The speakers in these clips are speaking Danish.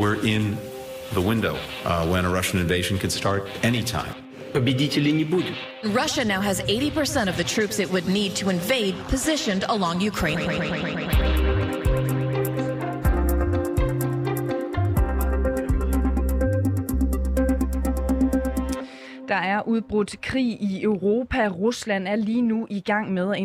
We're in the window when a Russian invasion could start anytime. Russia now has 80% of the troops it would need to invade positioned along Ukraine. Der er udbrudt krig i Europa. Rusland er lige nu i gang med at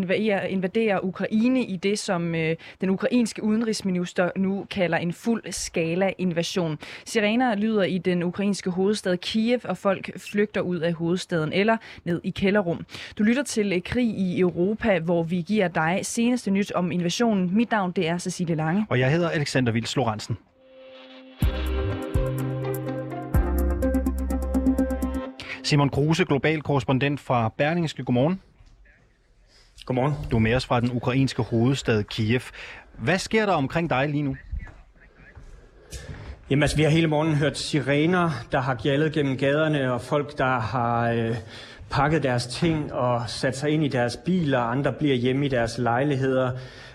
invadere Ukraine i det, som den ukrainske udenrigsminister nu kalder en fuld skala invasion. Sirener lyder i den ukrainske hovedstad Kiev, og folk flygter ud af hovedstaden eller ned i kælderrum. Du lytter til Krig i Europa, hvor vi giver dig seneste nyt om invasionen. Mit navn det er Cecilie Lange. Og jeg hedder Alexander Wilz Lorensen. Simon Kruse, global korrespondent fra Berlingske. Godmorgen. Godmorgen. Du er med os fra den ukrainske hovedstad Kiev. Hvad sker der omkring dig lige nu? Jamen altså, vi har hele morgenen hørt sirener, der har gjaldet gennem gaderne, og folk, der har pakket deres ting og sat sig ind i deres biler, og andre bliver hjemme i deres lejligheder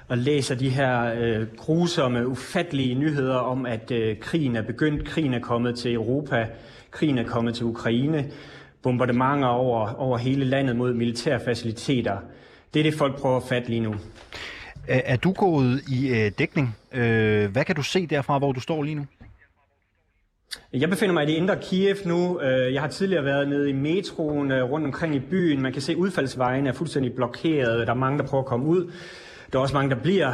og læser de her grusomme, ufattelige nyheder om, at krigen er begyndt, krigen er kommet til Europa, krigen er kommet til Ukraine, bombardementer over hele landet mod militærfaciliteter. Det er det, folk prøver at fatte lige nu. Er du gået i dækning? Hvad kan du se derfra, hvor du står lige nu? Jeg befinder mig i det indre Kiev nu. Jeg har tidligere været nede i metroen rundt omkring i byen. Man kan se, at udfaldsvejene er fuldstændig blokeret. Der er mange, der prøver at komme ud. Der er også mange, der bliver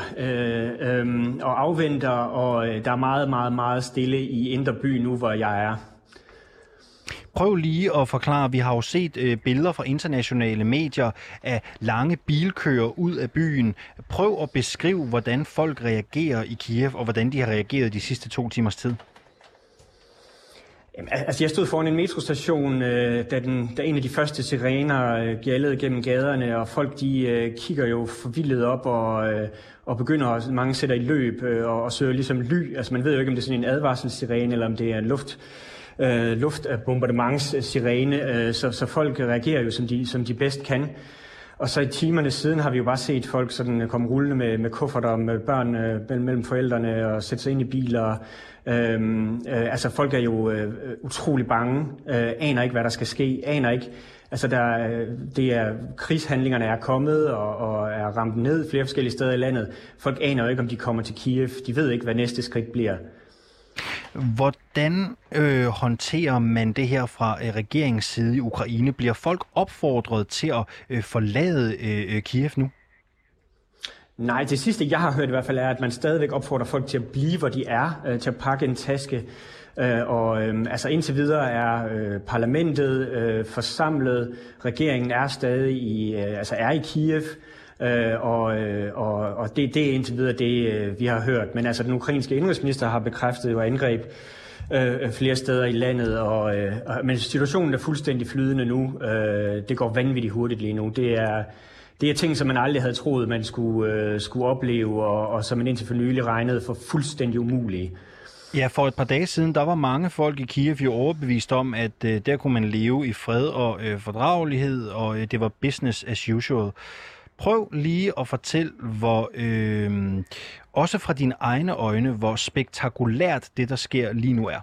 og afventer, og der er meget, meget, meget stille i indre by nu, hvor jeg er. Prøv lige at forklare, vi har jo set billeder fra internationale medier af lange bilkøer ud af byen. Prøv at beskrive, hvordan folk reagerer i Kiev, og hvordan de har reageret de sidste 2 timers tid. Jamen, altså, jeg stod foran en metrostation, da en af de første sirener gjaldede gennem gaderne, og folk de kigger jo forvildet op og begynder, at mange sætter i løb og søger ligesom ly. Altså, man ved jo ikke, om det er sådan en advarselssirene, eller om det er en luftbombardements-sirene, så folk reagerer jo, som de bedst kan. Og så i timerne siden har vi jo bare set folk sådan komme rullende med kufferter, med børn mellem forældrene og sætte sig ind i biler. Altså folk er jo utrolig bange, aner ikke, hvad der skal ske, aner ikke. Altså krigshandlingerne er kommet og er ramt ned flere forskellige steder i landet. Folk aner jo ikke, om de kommer til Kiev. De ved ikke, hvad næste skridt bliver. Hvordan håndterer man det her fra regeringens side i Ukraine? Bliver folk opfordret til at forlade Kiev nu? Nej, det sidste jeg har hørt i hvert fald er, at man stadigvæk opfordrer folk til at blive, hvor de er, til at pakke en taske. Altså indtil videre er parlamentet forsamlet, regeringen er stadig er i Kiev. Og det er indtil videre det, vi har hørt. Men altså, den ukrainske indrigsminister har bekræftet jo angreb flere steder i landet, men situationen er fuldstændig flydende nu. Det går vanvittigt hurtigt lige nu. Det er ting, som man aldrig havde troet, man skulle opleve, og som man indtil for nylig regnede for fuldstændig umulige. Ja, for et par dage siden, der var mange folk i Kiev jo overbevist om, at der kunne man leve i fred og fordragelighed, og det var business as usual. Prøv lige at fortælle, hvor, også fra dine egne øjne, hvor spektakulært det, der sker lige nu er.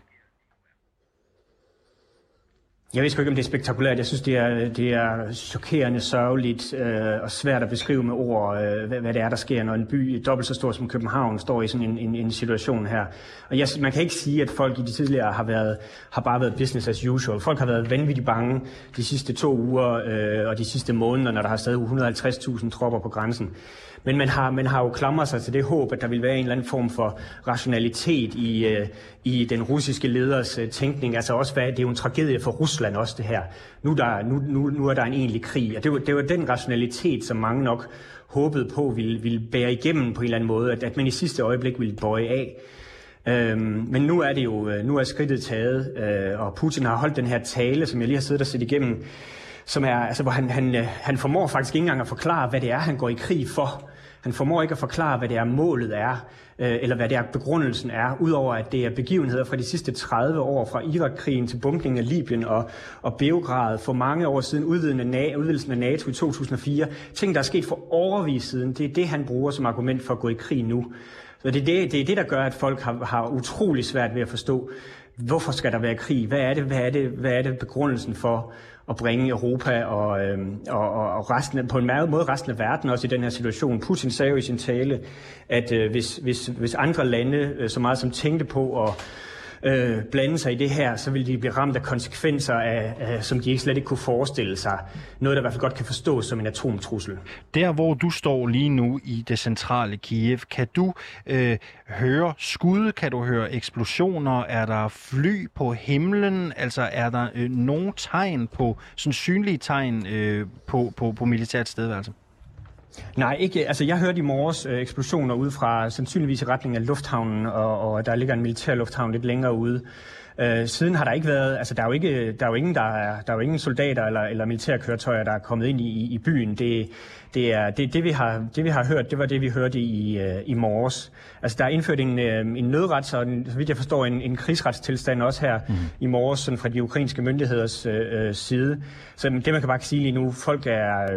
Jeg ved sgu ikke, om det er spektakulært. Jeg synes, det er chokerende, sørgeligt og svært at beskrive med ord, hvad det er, der sker, når en by dobbelt så stor som København står i sådan en situation her. Og man kan ikke sige, at folk i de tidligere har bare været business as usual. Folk har været vanvittigt bange de sidste 2 uger og de sidste måneder, når der har stadig 150.000 tropper på grænsen. Men man har jo klamret sig til det håb, at der vil være en eller anden form for rationalitet i den russiske leders tænkning. Altså også, det er jo en tragedie for Rusland også det her. Nu er der en egentlig krig, og det var den rationalitet, som mange nok håbede på ville bære igennem på en eller anden måde, at man i sidste øjeblik ville bøje af. Men nu er skridtet taget, og Putin har holdt den her tale, som jeg lige har siddet og set igennem, som er, altså, hvor han formår faktisk ikke engang at forklare, hvad det er, han går i krig for. Han formår ikke at forklare, hvad det er, målet er, eller hvad det er, begrundelsen er, udover at det er begivenheder fra de sidste 30 år, fra Irakkrigen til bombningen af Libyen og Beograd for mange år siden, udvidelsen af NATO i 2004. Ting, der er sket for årevis siden, det er det, han bruger som argument for at gå i krig nu. Så det er det, der gør, at folk har utrolig svært ved at forstå, hvorfor skal der være krig? Hvad er det begrundelsen for at bringe Europa og resten, på en måde resten af verden også i den her situation? Putin sagde jo i sin tale, at hvis andre lande så meget som tænkte på at blande sig i det her, så vil de blive ramt af konsekvenser, som de slet ikke kunne forestille sig. Noget, der i hvert fald godt kan forstås som en atomtrussel. Der, hvor du står lige nu i det centrale Kiev, kan du høre skud? Kan du høre eksplosioner? Er der fly på himlen? Altså, er der nogle tegn på, sådan synlige tegn på militært stedværelse? Nej, ikke. Altså, jeg hørte i morges eksplosioner ude fra sandsynligvis i retning af lufthavnen, og der ligger en militær lufthavn lidt længere ude. Siden har der ikke været, altså der er jo ingen soldater eller militærkøretøjer, der er kommet ind i byen. Det vi har hørt, det var det vi hørte i morges. Altså der er indført en nødret, og så vidt jeg forstår en krigsretstilstand også her i morges sådan fra de ukrainske myndigheders side. Så det man kan bare sige lige nu, folk er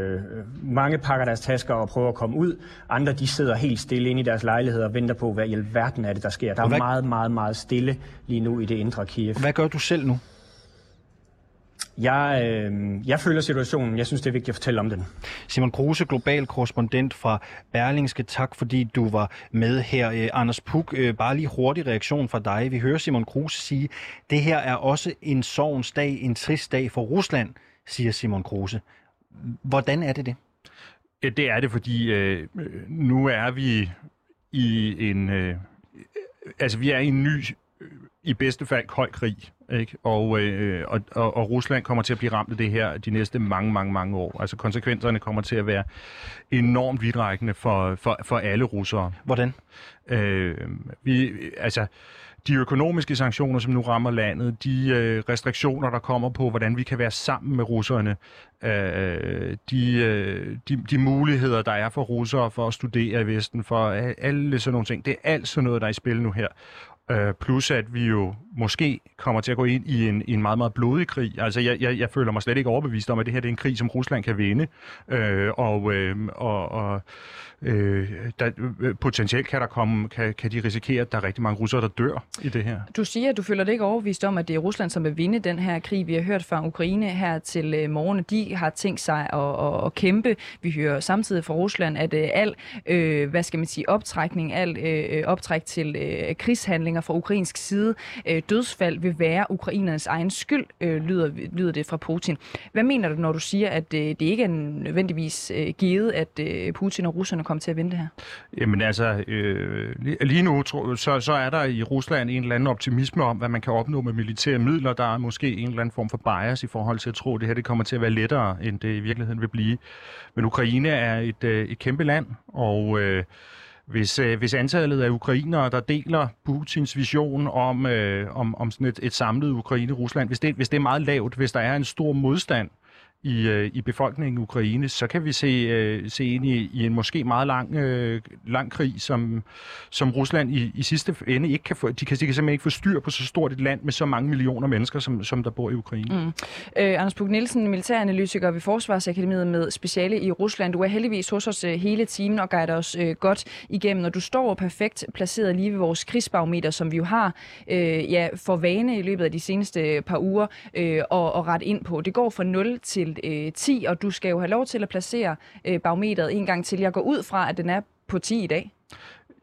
mange pakker deres tasker og prøver at komme ud. Andre de sidder helt stille inde i deres lejligheder og venter på, hvad i alverden er det der sker. Der er meget meget meget stille lige nu i det indre Kiev. Hvad gør du selv nu? Jeg føler situationen. Jeg synes, det er vigtigt at fortælle om den. Simon Kruse, global korrespondent fra Berlingske. Tak, fordi du var med her. Anders Puck, bare lige hurtig reaktion fra dig. Vi hører Simon Kruse sige, det her er også en sorgens dag, en trist dag for Rusland, siger Simon Kruse. Hvordan er det? Det er det, fordi nu er vi i en... vi er i en ny... i bedste fald kold krig, ikke? Og Rusland kommer til at blive ramt af det her de næste mange år. Altså konsekvenserne kommer til at være enormt vidtrækkende for alle russere. Hvordan? De økonomiske sanktioner, som nu rammer landet, de restriktioner, der kommer på, hvordan vi kan være sammen med russerne, de muligheder, der er for russere for at studere i Vesten, for alle sådan nogle ting, det er alt sådan noget, der er i spil nu her. Plus at vi jo måske kommer til at gå ind i en meget, meget blodig krig. Altså jeg føler mig slet ikke overbevist om, at det her det er en krig, som Rusland kan vinde. Potentielt kan de risikere, at der er rigtig mange russere, der dør i det her. Du siger, at du føler dig ikke overbevist om, at det er Rusland, som vil vinde den her krig. Vi har hørt fra Ukraine her til morgen, de har tænkt sig at kæmpe. Vi hører samtidig fra Rusland, at optræk til krigshandlinger fra ukrainsk side, dødsfald vil være ukrainernes egen skyld, lyder det fra Putin. Hvad mener du, når du siger, at det ikke er nødvendigvis givet, at Putin og russerne kommer til at vinde det her? Jamen altså, lige nu så er der i Rusland en eller anden optimisme om, hvad man kan opnå med militære midler. Der er måske en eller anden form for bias i forhold til at tro, at det her det kommer til at være lettere, end det i virkeligheden vil blive. Men Ukraine er et kæmpe land, og... Hvis antallet af ukrainere, der deler Putins vision om sådan et samlet Ukraine-Rusland, hvis det er meget lavt, hvis der er en stor modstand i befolkningen i Ukraine, så kan vi se ind i en måske meget lang krig, som Rusland i sidste ende ikke kan få. De kan simpelthen ikke få styr på så stort et land med så mange millioner mennesker, som der bor i Ukraine. Anders Puck Nielsen, militæranalytiker ved Forsvarsakademiet med speciale i Rusland. Du er heldigvis hos os hele timen og guider os godt igennem, og du står perfekt placeret lige ved vores krigsbarometer, som vi jo har for vane i løbet af de seneste par uger og ret ind på. Det går fra 0 til 10, og du skal jo have lov til at placere barometeret en gang til. Jeg går ud fra, at den er på 10 i dag.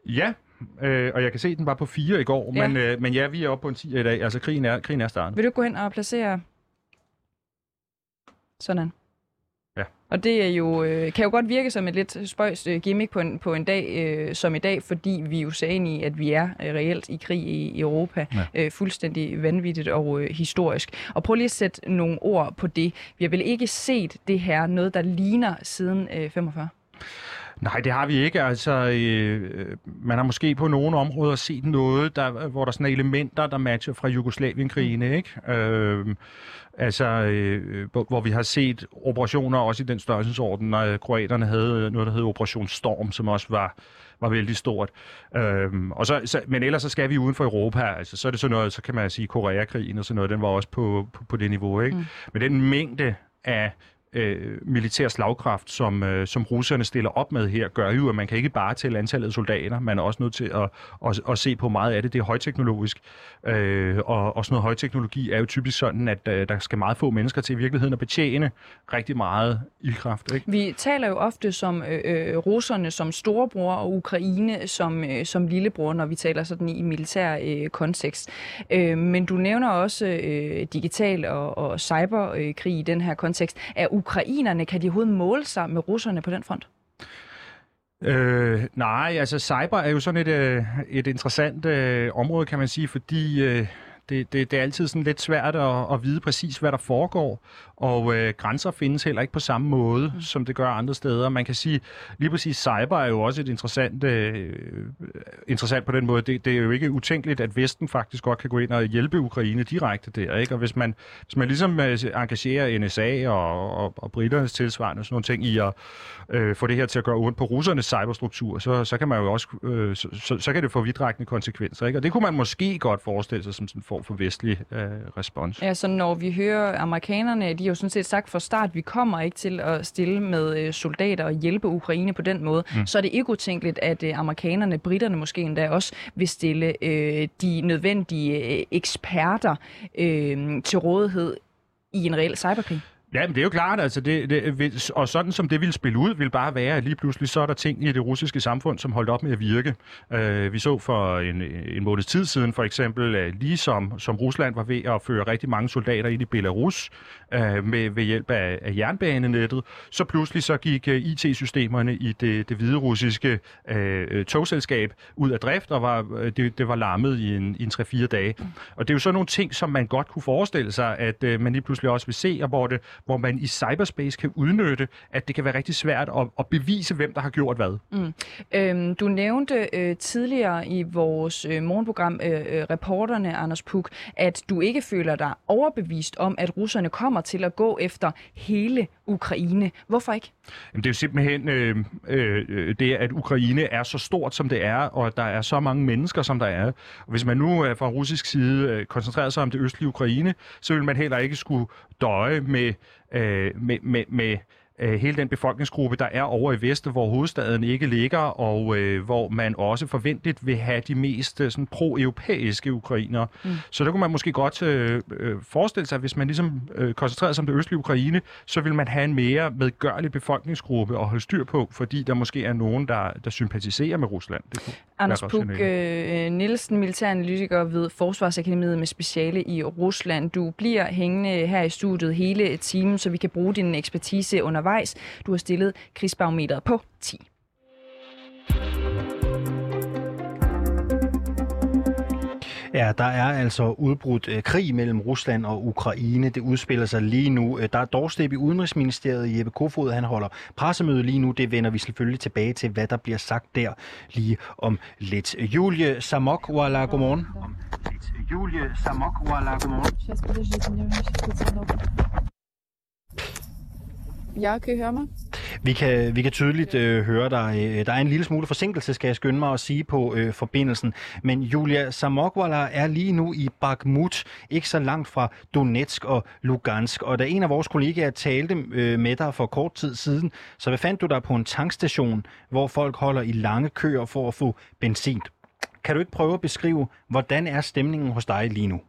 Ja, og jeg kan se, at den var på 4 i går, ja. Men vi er oppe på en 10 i dag. Altså, krigen er startet. Vil du gå hen og placere sådan? Ja. Og det er jo, kan jo godt virke som et lidt spøjs gimmick på en dag som i dag, fordi vi jo ser ind i, at vi er reelt i krig i Europa. Ja. Fuldstændig vanvittigt og historisk. Og prøv lige at sætte nogle ord på det. Vi har vel ikke set det her, noget der ligner siden 45? Nej, det har vi ikke. Altså, man har måske på nogle områder set noget, hvor der er sådan elementer, der matcher fra Jugoslavien-krigene, ikke? Hvor vi har set operationer også i den størrelsesorden, når kroaterne havde noget, der hed Operation Storm, som også var vældig stort. Men ellers så skal vi uden for Europa. Altså, så er det sådan noget, så kan man sige, Koreakrigen og sådan noget, den var også på det niveau, ikke? Mm. Men den mængde af militær slagkraft, som russerne stiller op med her, gør jo, at man kan ikke bare tælle antallet af soldater, man er også nødt til at se på meget af det. Det er højteknologisk, og sådan noget højteknologi er jo typisk sådan, at der skal meget få mennesker til i virkeligheden at betjene rigtig meget ildkraft, ikke? Vi taler jo ofte som russerne som storebror og Ukraine som lillebror, når vi taler sådan i militær kontekst. Men du nævner også digital og cyberkrig i den her kontekst. Er ukrainerne, kan de overhovedet måle sig med russerne på den front? Nej, altså cyber er jo sådan et interessant område, kan man sige, fordi det er altid sådan lidt svært at vide præcis, hvad der foregår, og grænser findes heller ikke på samme måde, som det gør andre steder. Man kan sige, lige præcis cyber er jo også et interessant på den måde. Det er jo ikke utænkeligt, at Vesten faktisk godt kan gå ind og hjælpe Ukraine direkte der, ikke? Og hvis man ligesom engagerer NSA og briternes tilsvarende og sådan nogle ting i at få det her til at gøre ondt på russernes cyberstruktur, så kan man jo også, så kan det få vidtrækkende konsekvenser, ikke? Og det kunne man måske godt forestille sig som sådan for vestlig respons. Ja, så når vi hører amerikanerne, de har jo sådan set sagt fra start, vi kommer ikke til at stille med soldater og hjælpe Ukraine på den måde, så er det ikke utænkeligt, at amerikanerne, britterne måske endda også, vil stille de nødvendige eksperter til rådighed i en reel cyberkrig. Ja, men det er jo klart, altså og sådan som det ville spille ud, ville bare være, at lige pludselig så er der ting i det russiske samfund, som holdt op med at virke. Vi så for en måneds tid siden for eksempel, ligesom som Rusland var ved at føre rigtig mange soldater ind i Belarus ved hjælp af jernbanenettet, så pludselig så gik IT-systemerne i det hviderussiske togselskab ud af drift, og det var larmet i en 3-4 dage. Og det er jo sådan nogle ting, som man godt kunne forestille sig, at man lige pludselig også vil se, og hvor man i cyberspace kan udnytte, at det kan være rigtig svært at bevise, hvem der har gjort hvad. Du nævnte tidligere i vores morgenprogram, reporterne Anders Puck, at du ikke føler dig overbevist om, at russerne kommer til at gå efter hele Ukraine. Hvorfor ikke? Jamen, det er jo simpelthen det, at Ukraine er så stort, som det er, og at der er så mange mennesker, som der er. Og hvis man nu fra russisk side koncentrerer sig om det østlige Ukraine, så vil man heller ikke skulle døje med hele den befolkningsgruppe, der er over i vest, hvor hovedstaden ikke ligger, og hvor man også forventeligt vil have de mest sådan pro-europæiske ukrainere. Så der kunne man måske godt forestille sig, at hvis man ligesom koncentrerede sig om det østlige Ukraine, så vil man have en mere medgørlig befolkningsgruppe at holde styr på, fordi der måske er nogen, der sympatiserer med Rusland. Anders Puck Nielsen, militæranalytiker ved Forsvarsakademiet med speciale i Rusland. Du bliver hængende her i studiet hele timen, så vi kan bruge din ekspertise undervejs. Du har stillet krigsbarometeret på 10. Ja, der er altså udbrudt krig mellem Rusland og Ukraine. Det udspiller sig lige nu. Der er dårstep i Udenrigsministeriet. Jeppe Kofod, han holder pressemøde lige nu. Det vender vi selvfølgelig tilbage til, hvad der bliver sagt der lige om lidt. Julia Samokhvala, godmorgen. Julia Samokhvala, godmorgen. Ja, kan I høre mig? Vi kan tydeligt høre dig. Der er en lille smule forsinkelse, skal jeg skynde mig at sige på forbindelsen. Men Julia Samokhvala er lige nu i Bakhmut, ikke så langt fra Donetsk og Lugansk. Og da en af vores kollegaer talte med dig for kort tid siden, så befandt du dig på en tankstation, hvor folk holder i lange køer for at få benzin. Kan du ikke prøve at beskrive, hvordan er stemningen hos dig lige nu?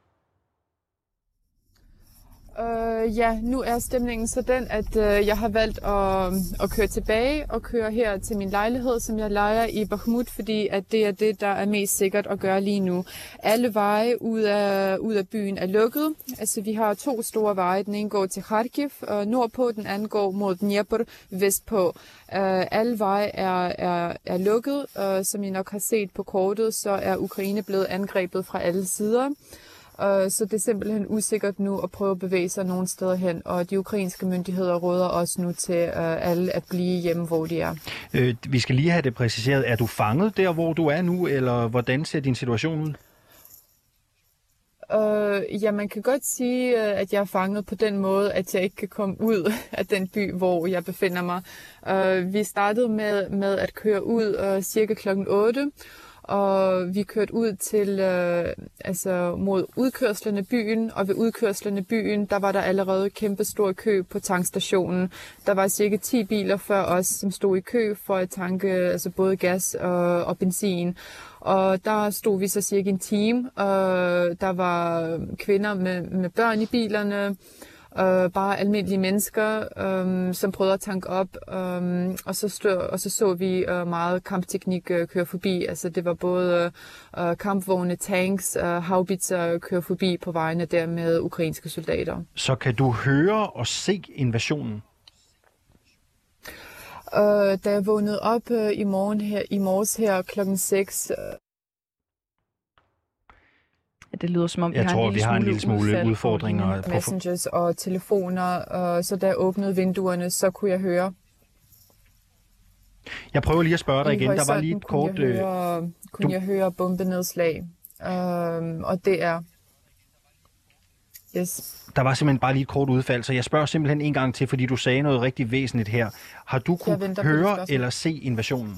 Ja, nu er stemningen sådan, at jeg har valgt at køre tilbage og køre her til min lejlighed, som jeg lejer i Bakhmut, fordi at det er det, der er mest sikkert at gøre lige nu. Alle veje ud af byen er lukket. Altså, vi har to store veje. Den ene går til Kharkiv nordpå, den anden går mod Dnieper vestpå. Alle veje er lukket. Som I nok har set på kortet, så er Ukraine blevet angrebet fra alle sider. Så det er simpelthen usikkert nu at prøve at bevæge sig nogle steder hen, og de ukrainske myndigheder råder også nu til alle at blive hjemme, hvor de er. Vi skal lige have det præciseret. Er du fanget der, hvor du er nu, eller hvordan ser din situation ud? Ja, man kan godt sige, at jeg er fanget på den måde, at jeg ikke kan komme ud af den by, hvor jeg befinder mig. Vi startede med at køre ud cirka kl. 8. og vi kørte ud til, mod udkørslen af byen, og ved udkørslen af byen, der var der allerede kæmpe stor kø på tankstationen. Der var cirka 10 biler før os, som stod i kø for at tanke både gas og benzin. Og der stod vi så cirka en time, og der var kvinder med børn i bilerne, bare almindelige mennesker, som prøvede at tanke op, og så vi meget kampteknik køre forbi. Altså det var både kampvogne, tanks, haubitser køre forbi på vejene der med ukrainske soldater. Så kan du høre og se invasionen? Da jeg vågnede op i morges her klokken 6. Det lyder som om, vi har en lille smule udfordringer på messengers og telefoner, og så da jeg åbnede vinduerne, så kunne jeg høre. Jeg prøver lige at spørge dig igen. Der var lige et kort... Jeg høre bombenedslag, og det er... Yes. Der var simpelthen bare lige et kort udfald, så jeg spørger simpelthen en gang til, fordi du sagde noget rigtig væsentligt her. Har du kunnet høre eller se invasionen?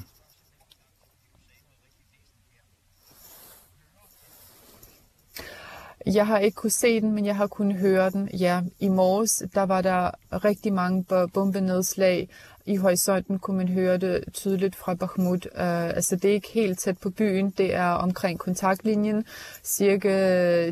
Jeg har ikke kunnet se den, men jeg har kunnet høre den. Ja, i morges der var der rigtig mange bombenedslag. I horisonten kunne man høre det tydeligt fra Bakhmut. Det er ikke helt tæt på byen, det er omkring kontaktlinjen. Cirka 10-15-20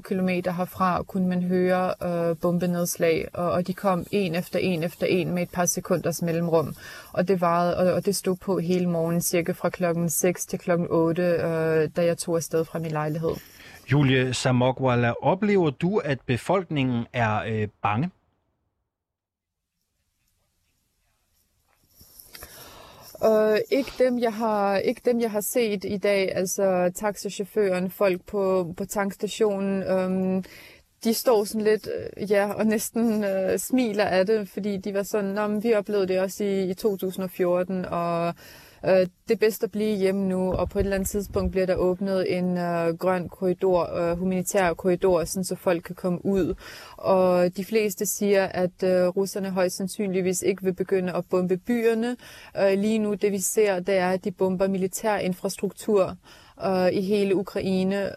km herfra kunne man høre bombenedslag, og de kom en efter en med et par sekunders mellemrum. Og det varede, og det stod på hele morgenen, cirka fra klokken 6 til klokken 8, da jeg tog afsted fra min lejlighed. Julia Samokhvala, oplever du, at befolkningen er bange? Ikke dem, jeg har set i dag, altså taxachaufføren, folk på tankstationen, de står sådan lidt, ja, og næsten smiler af det, fordi de var sådan, nå, vi oplevede det også i 2014, og det er bedst at blive hjemme nu, og på et eller andet tidspunkt bliver der åbnet en grøn korridor, humanitær korridor, sådan, så folk kan komme ud. Og de fleste siger, at russerne højst sandsynligvis ikke vil begynde at bombe byerne. Lige nu, det vi ser, det er, at de bomber militær infrastruktur i hele Ukraine.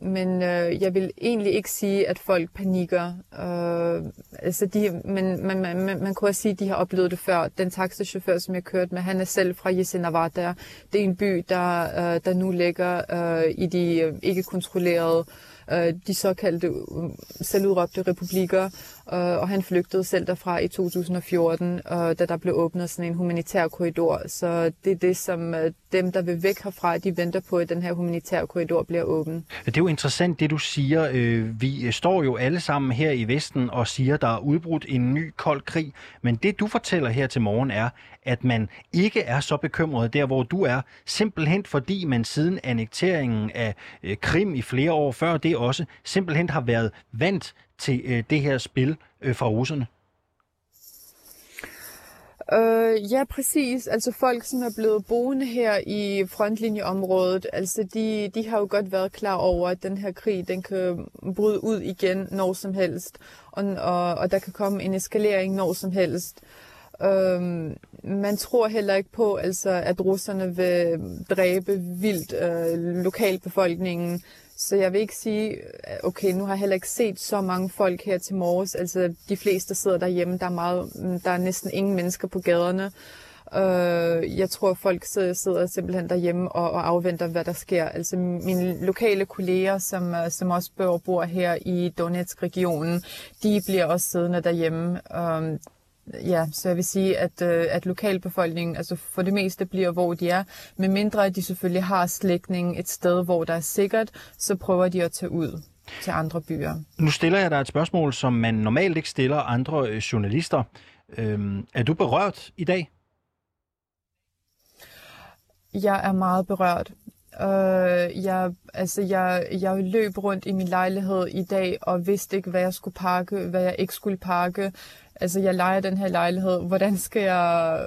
Men jeg vil egentlig ikke sige, at folk panikker. Man kunne også sige, at de har oplevet det før. Den taxachauffør, som jeg kørte med, han er selv fra Jesenavarda. Det er en by, der nu ligger i de ikke kontrollerede, de såkaldte selvudråbte republikker, og han flygtede selv derfra i 2014, da der blev åbnet sådan en humanitær korridor. Så det er det, som dem, der vil væk herfra, de venter på, at den her humanitær korridor bliver åben. Det er jo interessant, det du siger. Vi står jo alle sammen her i Vesten og siger, der er udbrudt en ny kold krig, men det du fortæller her til morgen er, at man ikke er så bekymret der, hvor du er, simpelthen fordi man siden annekteringen af Krim i flere år før det også, simpelthen har været vant til det her spil fra russerne. Ja, præcis. Altså folk, som er blevet boende her i frontlinjeområdet, altså de har jo godt været klar over, at den her krig, den kan bryde ud igen når som helst, og der kan komme en eskalering når som helst. Man tror heller ikke på, altså, at russerne vil dræbe vildt lokalbefolkningen. Så jeg vil ikke sige, okay, nu har jeg heller ikke set så mange folk her til morges. Altså, de fleste sidder derhjemme. Der er næsten ingen mennesker på gaderne. Jeg tror, folk sidder simpelthen derhjemme og afventer, hvad der sker. Altså, mine lokale kolleger, som også bor her i Donetsk-regionen, de bliver også siddende derhjemme. Ja, så jeg vil sige, at lokalbefolkningen altså for det meste bliver, hvor de er. Men mindre de selvfølgelig har slægtning et sted, hvor der er sikkert, så prøver de at tage ud til andre byer. Nu stiller jeg dig et spørgsmål, som man normalt ikke stiller andre journalister. Er du berørt i dag? Jeg er meget berørt. Jeg løb rundt i min lejlighed i dag og vidste ikke, hvad jeg skulle pakke, hvad jeg ikke skulle pakke. Altså, jeg lejer den her lejlighed. Hvordan skal jeg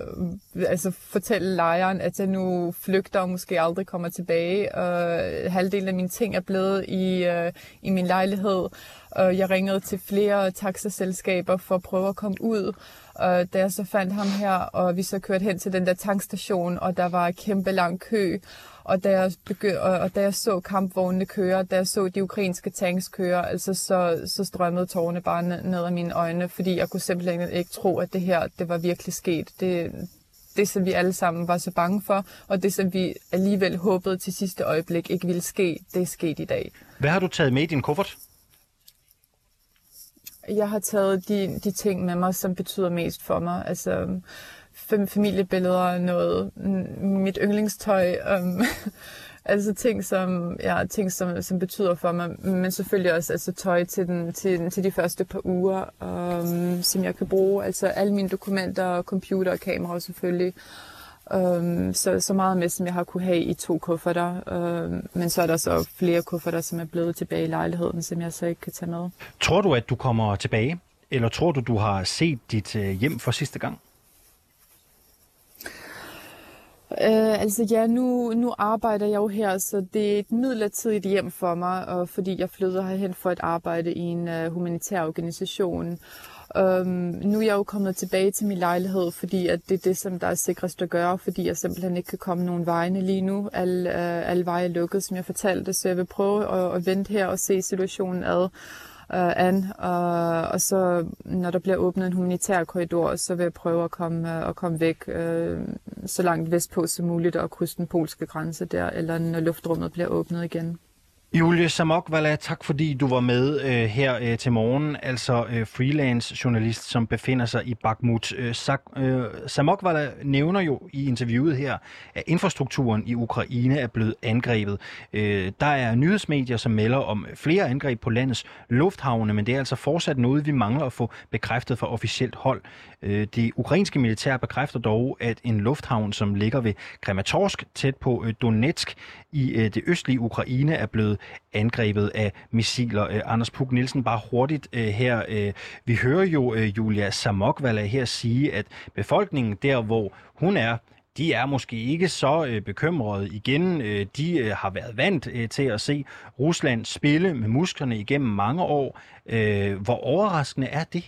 fortælle lejeren, at jeg nu flygter og måske aldrig kommer tilbage? Halvdelen af mine ting er blevet i min lejlighed. Jeg ringede til flere taxaselskaber for at prøve at komme ud. Da jeg så fandt ham her, og vi så kørte hen til den der tankstation, og der var kæmpe lang kø. og da jeg så kampvognene køre, da jeg så de ukrainske tanks køre, altså så strømmede tårerne bare ned af mine øjne, fordi jeg kunne simpelthen ikke tro, at det her, det var virkelig sket. Det, som vi alle sammen var så bange for, og det, som vi alligevel håbede til sidste øjeblik ikke ville ske, det er sket i dag. Hvad har du taget med i din kuffert? Jeg har taget de ting med mig, som betyder mest for mig. Altså familiebilleder, noget, mit yndlingstøj, altså ting, som betyder for mig, men selvfølgelig også altså tøj til de første par uger, som jeg kan bruge. Altså alle mine dokumenter, computer og kamera selvfølgelig. Så meget med, som jeg har kunne have i 2 kufferter. Men så er der så flere kufferter, som er blevet tilbage i lejligheden, som jeg så ikke kan tage med. Tror du, at du kommer tilbage? Eller tror du, du har set dit hjem for sidste gang? Nu arbejder jeg jo her, så det er et midlertidigt hjem for mig, fordi jeg flytter herhen for at arbejde i en humanitær organisation. Nu er jeg jo kommet tilbage til min lejlighed, fordi at det er det, som der er sikrest at gøre, fordi jeg simpelthen ikke kan komme nogen vegne lige nu. Alle veje er lukket, som jeg fortalte, så jeg vil prøve at vente her og se situationen og så når der bliver åbnet en humanitær korridor, så vil jeg prøve at komme væk så langt vestpå som muligt og krydse den polske grænse der, eller når luftrummet bliver åbnet igen. Julia Samokhvala, tak fordi du var med her til morgen, altså freelance journalist, som befinder sig i Bakhmut. Samokhvala nævner jo i interviewet her, at infrastrukturen i Ukraine er blevet angrebet. Der er nyhedsmedier, som melder om flere angreb på landets lufthavne, men det er altså fortsat noget, vi mangler at få bekræftet fra officielt hold. Det ukrainske militær bekræfter dog, at en lufthavn, som ligger ved Kramatorsk, tæt på Donetsk i det østlige Ukraine, er blevet angrebet af missiler. Anders Puck Nielsen, bare hurtigt her. Vi hører jo Julia Samokhvala her sige, at befolkningen der, hvor hun er, de er måske ikke så bekymrede igen. De har været vant til at se Rusland spille med musklerne igennem mange år. Hvor overraskende er det?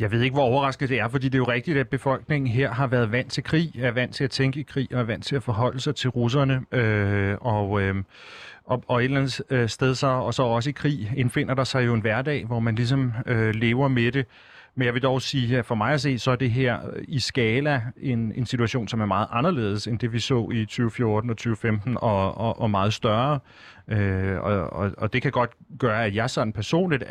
Jeg ved ikke, hvor overraskende det er, fordi det er jo rigtigt, at befolkningen her har været vant til krig, er vant til at tænke i krig og er vant til at forholde sig til russerne. Og et eller andet sted så også i krig indfinder der sig jo en hverdag, hvor man ligesom lever med det. Men jeg vil dog sige, at for mig at se, så er det her i skala en situation, som er meget anderledes end det, vi så i 2014 og 2015 og meget større. Og det kan godt gøre, at jeg sådan personligt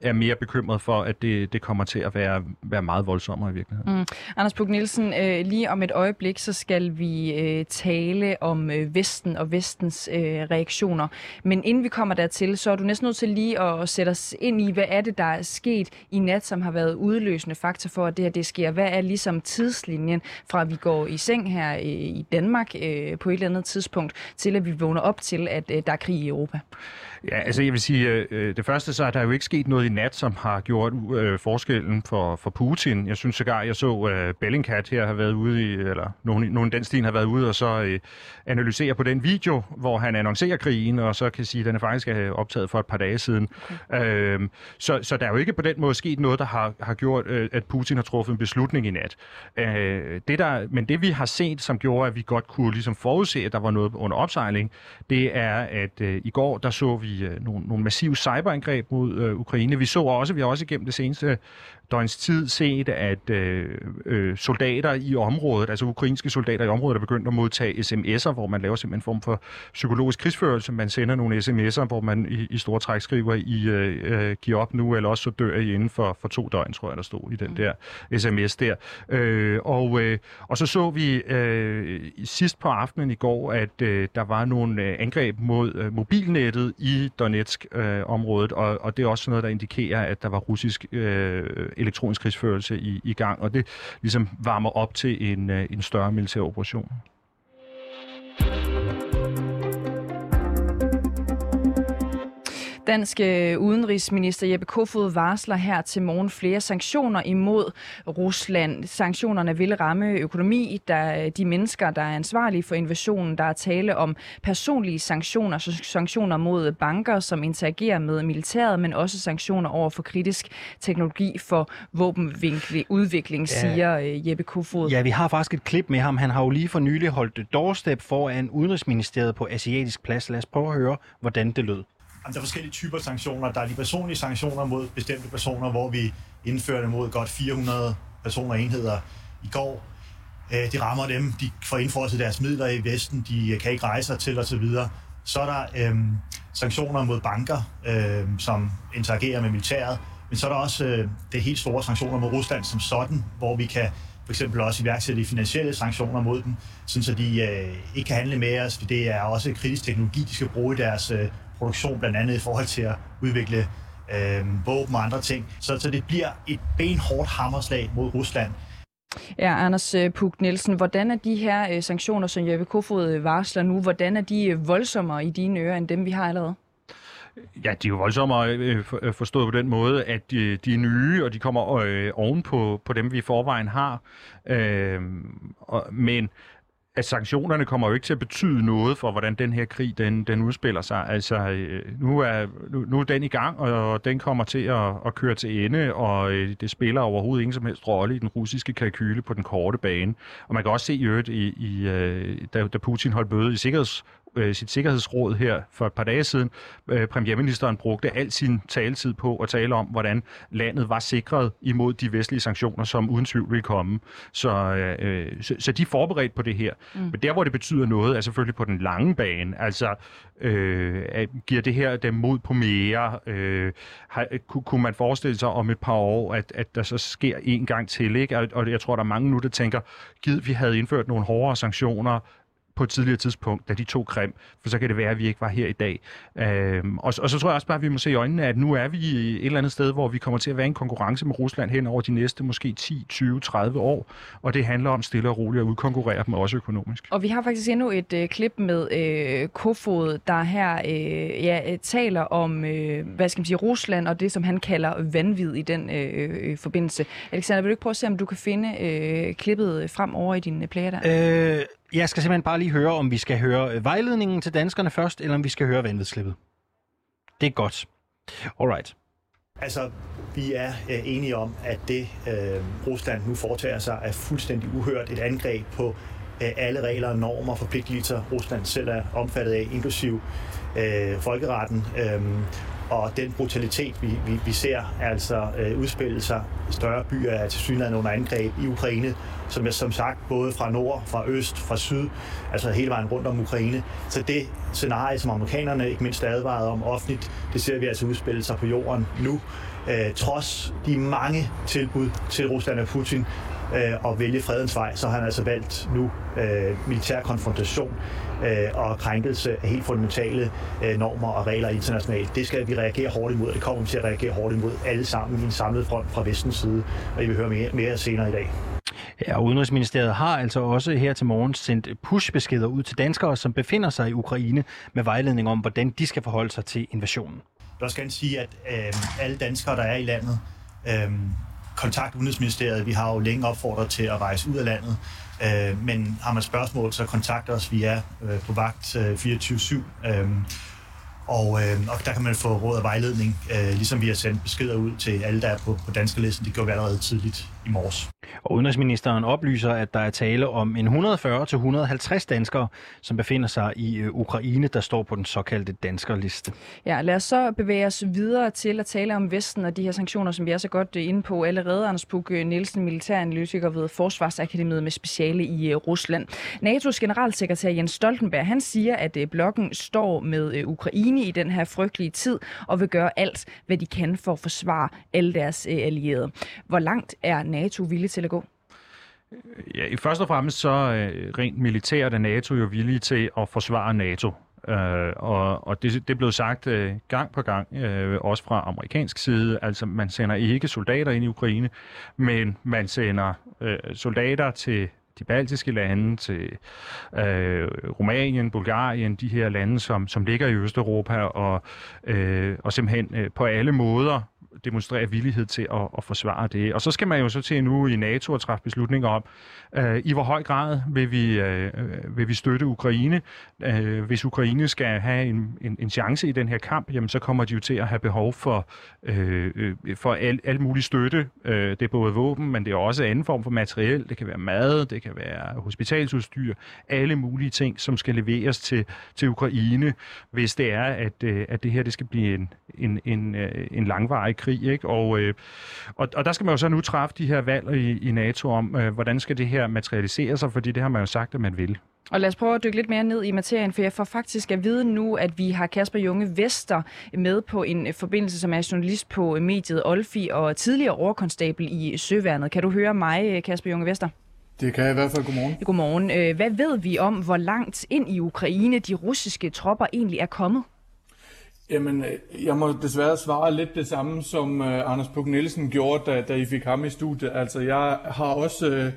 er mere bekymret for, at det kommer til at være meget voldsommere i virkeligheden. Anders Puck Nielsen, lige om et øjeblik, så skal vi tale om Vesten og Vestens reaktioner. Men inden vi kommer dertil, så er du næsten nødt til lige at sætte os ind i, hvad er det, der er sket i nat, som har været udløsende faktor for, at det her det sker. Hvad er ligesom tidslinjen fra, at vi går i seng her i Danmark på et eller andet tidspunkt, til at vi vågner op til, at der er krig i Europa? Ja, altså jeg vil sige, det første så er der jo ikke sket noget i nat, som har gjort forskellen for Putin. Jeg synes sågar, jeg så Bellingcat her har været ude i, eller nogen den stil har været ude og så analysere på den video, hvor han annoncerer krigen, og så kan sige, at den er faktisk optaget for et par dage siden. Okay. Så der er jo ikke på den måde sket noget, der har gjort, at Putin har truffet en beslutning i nat. Men det vi har set, som gjorde, at vi godt kunne ligesom forudse, at der var noget under opsejling, det er, at i går, der så vi nogle massive cyberangreb mod Ukraine. Vi har også gennem det seneste døgns tid set, at soldater i området, altså ukrainske soldater i området, der begyndte at modtage sms'er, hvor man laver simpelthen en form for psykologisk krigsførelse. Man sender nogle sms'er, hvor man i store træk skriver, giv op nu, eller også så dør I inden for 2 døgn, tror jeg, der stod i den der sms der. Og så vi sidst på aftenen i går, at der var nogle angreb mod mobilnettet i Donetsk-området, og det er også noget, der indikerer, at der var russisk elektronisk krigsførelse i gang, og det ligesom varmer op til en større militær operation. Dansk udenrigsminister Jeppe Kofod varsler her til morgen flere sanktioner imod Rusland. Sanktionerne vil ramme økonomi, der de mennesker, der er ansvarlige for invasionen. Der er tale om personlige sanktioner, sanktioner mod banker, som interagerer med militæret, men også sanktioner over for kritisk teknologi for våbenudvikling, siger Jeppe Kofod. Ja, vi har faktisk et klip med ham. Han har jo lige for nylig holdt doorstep foran Udenrigsministeriet på Asiatisk Plads. Lad os prøve at høre, hvordan det lød. Der er forskellige typer sanktioner. Der er de personlige sanktioner mod bestemte personer, hvor vi indførte mod godt 400 personer enheder i går. De rammer dem, de får indfrosset deres midler i Vesten, de kan ikke rejse sig til osv. Så er der sanktioner mod banker, som interagerer med militæret. Men så er der også det helt store sanktioner mod Rusland som sådan, hvor vi kan for eksempel også iværksætte de finansielle sanktioner mod dem, sådan så de ikke kan handle med os, for det er også kritisk teknologi, de skal bruge i deres produktion, blandt andet i forhold til at udvikle våben og andre ting. Så det bliver et benhårdt hammerslag mod Rusland. Ja, Anders Puck Nielsen, hvordan er de her sanktioner, som Jeppe Kofod varsler nu, hvordan er de voldsommere i dine ører end dem, vi har allerede? Ja, de er jo voldsommere forstået på den måde, at de er nye, og de kommer ovenpå på dem, vi i forvejen har. Men at sanktionerne kommer jo ikke til at betyde noget for, hvordan den her krig den udspiller sig. Altså, nu er den i gang, og den kommer til at køre til ende, og det spiller overhovedet ingen som helst rolle i den russiske kalkyle på den korte bane. Og man kan også se i øvrigt, da Putin holdt møde i sit sikkerhedsråd her for et par dage siden. Premierministeren brugte al sin taletid på at tale om, hvordan landet var sikret imod de vestlige sanktioner, som uden tvivl ville komme. Så de er forberedt på det her. Mm. Men der, hvor det betyder noget, er selvfølgelig på den lange bane. Altså, giver det her dem mod på mere? Kunne man forestille sig om et par år, at der så sker en gang til? Ikke? Og jeg tror, der er mange nu, der tænker, vi havde indført nogle hårdere sanktioner på et tidligere tidspunkt, da de tog Krim, for så kan det være, at vi ikke var her i dag. Og så tror jeg også bare, at vi må se i øjnene, at nu er vi et eller andet sted, hvor vi kommer til at være i en konkurrence med Rusland hen over de næste måske 10, 20, 30 år, og det handler om stille og roligt at udkonkurrere dem, også økonomisk. Og vi har faktisk endnu et klip med Kofod, der her taler om, Rusland og det, som han kalder vanvid i den forbindelse. Alexander, vil du ikke prøve at se, om du kan finde klippet frem over i dine player der? Jeg skal simpelthen bare lige høre, om vi skal høre vejledningen til danskerne først, eller om vi skal høre vanvidsklippet. Det er godt. Alright. Altså, vi er enige om, at det Rusland nu foretager sig, er fuldstændig uhørt. Et angreb på alle regler og normer og forpligtelser, Rusland selv er omfattet af, inklusiv folkeretten. Og den brutalitet, vi ser altså udspille sig. Større byer er tilsyneladende under angreb i Ukraine, som sagt både fra nord, fra øst, fra syd, altså hele vejen rundt om Ukraine. Så det scenarie, som amerikanerne ikke mindst advarede om offentligt, det ser vi altså udspille sig på jorden nu. Trods de mange tilbud til Rusland og Putin at vælge fredens vej, så har han altså valgt nu militær konfrontation og krænkelse af helt fundamentale normer og regler internationalt. Det skal vi reagere hårdt imod, og det kommer vi til at reagere hårdt imod alle sammen i en samlet front fra Vestens side, og I vil høre mere senere i dag. Ja, Udenrigsministeriet har altså også her til morgen sendt pushbeskeder ud til danskere, som befinder sig i Ukraine med vejledning om, hvordan de skal forholde sig til invasionen. Jeg skal sige, at alle danskere, der er i landet, kontakt Udenrigsministeriet. Vi har jo længe opfordret til at rejse ud af landet, men har man spørgsmål, så kontakt os. Vi er på vagt 24/7, og der kan man få råd og vejledning, ligesom vi har sendt beskeder ud til alle, der er på danskerlisten. Det gjorde vi allerede tidligt i morges. Og udenrigsministeren oplyser, at der er tale om 140-150 danskere, som befinder sig i Ukraine, der står på den såkaldte danskerliste. Ja, lad os så bevæge os videre til at tale om Vesten og de her sanktioner, som vi er så godt inde på allerede. Anders Puck Nielsen, militæranalytiker ved Forsvarsakademiet med speciale i Rusland. NATO's generalsekretær Jens Stoltenberg, han siger, at blokken står med Ukraine i den her frygtelige tid og vil gøre alt, hvad de kan for at forsvare alle deres allierede. Hvor langt er NATO villig til at gå? Ja, først og fremmest så rent militært er NATO jo villig til at forsvare NATO. Og det blev sagt gang på gang, også fra amerikansk side. Altså, man sender ikke soldater ind i Ukraine, men man sender soldater til de baltiske lande, til Rumænien, Bulgarien, de her lande, som ligger i Østeuropa og simpelthen på alle måder demonstrerer villighed til at forsvare det. Og så skal man jo så til nu i NATO at træffe beslutninger om, i hvor høj grad vil vi støtte Ukraine. Hvis Ukraine skal have en chance i den her kamp, jamen så kommer de jo til at have behov for al mulig støtte. Det er både våben, men det er også anden form for materiel. Det kan være mad, det kan være hospitalsudstyr, alle mulige ting, som skal leveres til Ukraine, hvis det er, at det her det skal blive en langvarig krig, ikke? Og der skal man jo så nu træffe de her valg i NATO om, hvordan skal det her materialisere sig, fordi det har man jo sagt, at man vil. Og lad os prøve at dykke lidt mere ned i materien, for jeg får faktisk at vide nu, at vi har Kasper Junge Vester med på en forbindelse, som er journalist på mediet OLFI og tidligere overkonstabel i Søværnet. Kan du høre mig, Kasper Junge Vester? Det kan jeg i hvert fald. Godmorgen. Godmorgen. Hvad ved vi om, hvor langt ind i Ukraine de russiske tropper egentlig er kommet? Jamen, jeg må desværre svare lidt det samme, som Anders Puck Nielsen gjorde, da I fik ham i studiet. Altså, jeg har også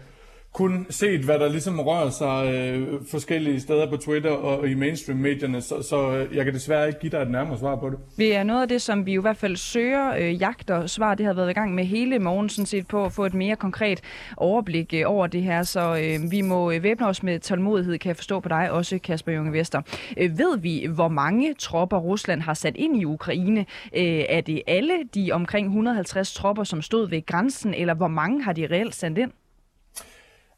kun set, hvad der ligesom rører sig forskellige steder på Twitter og i mainstream-medierne, så jeg kan desværre ikke give dig et nærmere svar på det. Det er noget af det, som vi i hvert fald søger, jagter, svar. Det har været i gang med hele morgen, sådan set, på at få et mere konkret overblik over det her, så vi må væbne os med tålmodighed, kan jeg forstå på dig også, Kasper Junge Vester. Ved vi, hvor mange tropper Rusland har sat ind i Ukraine? Er det alle de omkring 150 tropper, som stod ved grænsen, eller hvor mange har de reelt sendt ind?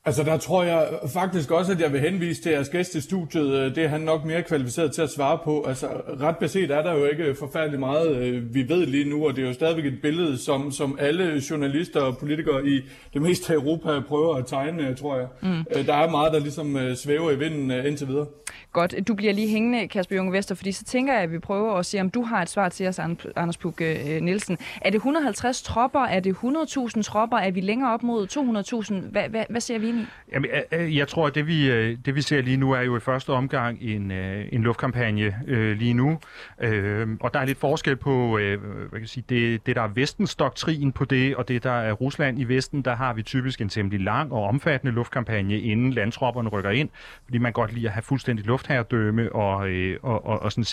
Altså der tror jeg faktisk også, at jeg vil henvise til jeres gæst i studiet. Det er han nok mere kvalificeret til at svare på. Altså ret beset er der jo ikke forfærdeligt meget, vi ved lige nu, og det er jo stadigvæk et billede, som alle journalister og politikere i det meste af Europa prøver at tegne, tror jeg. Mm. Der er meget, der ligesom svæver i vinden indtil videre. Godt. Du bliver lige hængende, Kasper Junge Vester, fordi så tænker jeg, at vi prøver at se, om du har et svar til os, Anders Puck Nielsen. Er det 150 tropper? Er det 100.000 tropper? Er vi længere op mod 200.000? Hvad ser vi ind i? Jamen, jeg tror, at det vi ser lige nu, er jo i første omgang en luftkampagne lige nu. Og der er lidt forskel på det, der er Vestens doktrin på det, og det, der er Rusland i Vesten. Der har vi typisk en temmelig lang og omfattende luftkampagne, inden landtropperne rykker ind, fordi man godt liger at have fuldstændig luftherredømme og sådan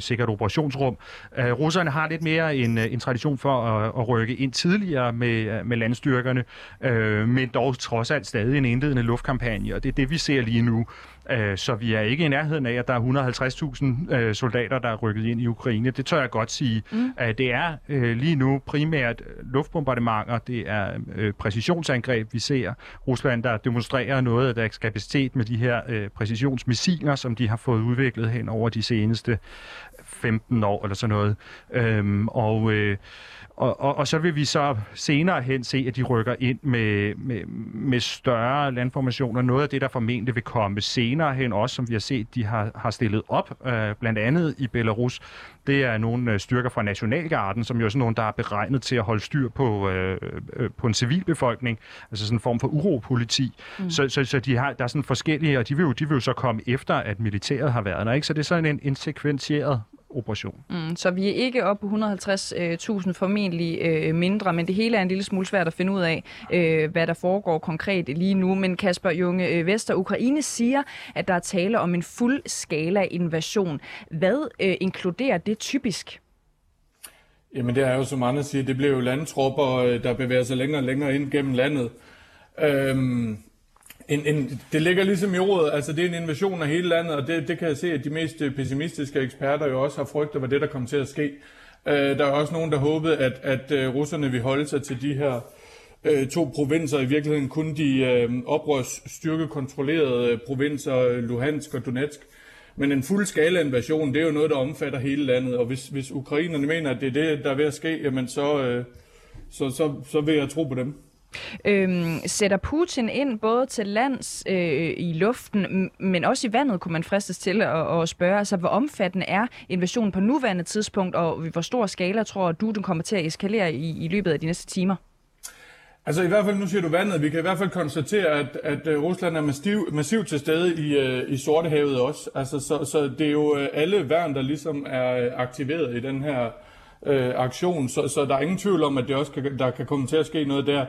sikkert operationsrum. Russerne har lidt mere en tradition for at rykke ind tidligere med landstyrkerne, men dog trods alt stadig en indledende luftkampagne, og det er det, vi ser lige nu. Så vi er ikke i nærheden af, at der er 150.000 soldater, der er rykket ind i Ukraine. Det tør jeg godt sige. Mm. Det er lige nu primært luftbombardementer, det er præcisionsangreb, vi ser. Rusland, der demonstrerer noget af deres kapacitet med de her præcisionsmissiler, som de har fået udviklet hen over de seneste 15 år eller sådan noget. Og så vil vi så senere hen se, at de rykker ind med større landformationer. Noget af det, der formentlig vil komme senere hen også, som vi har set, de har stillet op, blandt andet i Belarus. Det er nogle styrker fra Nationalgarden, som jo er sådan nogle, der er beregnet til at holde styr på en civilbefolkning, altså sådan en form for uropoliti. Mm. Så der er sådan forskellige, og de vil jo så komme efter, at militæret har været der, ikke? Så det er sådan en sekventieret operation. Mm, så vi er ikke oppe på 150.000 formentlig mindre, men det hele er en lille smule svært at finde ud af, hvad der foregår konkret lige nu. Men Kasper Junge Vester, Ukraine siger, at der er tale om en fuldskala invasion. Hvad inkluderer det typisk? Jamen det er jo, som Anders siger, det bliver jo landtropper, der bevæger sig længere og længere ind gennem landet. Det ligger ligesom i ordet, altså det er en invasion af hele landet, og det kan jeg se, at de mest pessimistiske eksperter jo også har frygtet, hvad det der kom til at ske. Der er også nogen, der håbede, at russerne vil holde sig til de her to provinser, i virkeligheden kun de oprørsstyrkekontrollerede provinser, Lugansk og Donetsk. Men en fuldskala invasion, det er jo noget, der omfatter hele landet, og hvis ukrainerne mener, at det er det, der er ved at ske, jamen så vil jeg tro på dem. Sætter Putin ind både til lands, i luften, men også i vandet, kunne man fristes til at spørge, altså hvor omfattende er invasionen på nuværende tidspunkt, og hvor stor skala tror du, den kommer til at eskalere i løbet af de næste timer? Altså i hvert fald, nu siger du vandet, vi kan i hvert fald konstatere, at Rusland er massivt til stede i Sortehavet også, altså, så det er jo alle værn, der ligesom er aktiveret i den her aktion, så der er ingen tvivl om, at det også der kan komme til at ske noget der.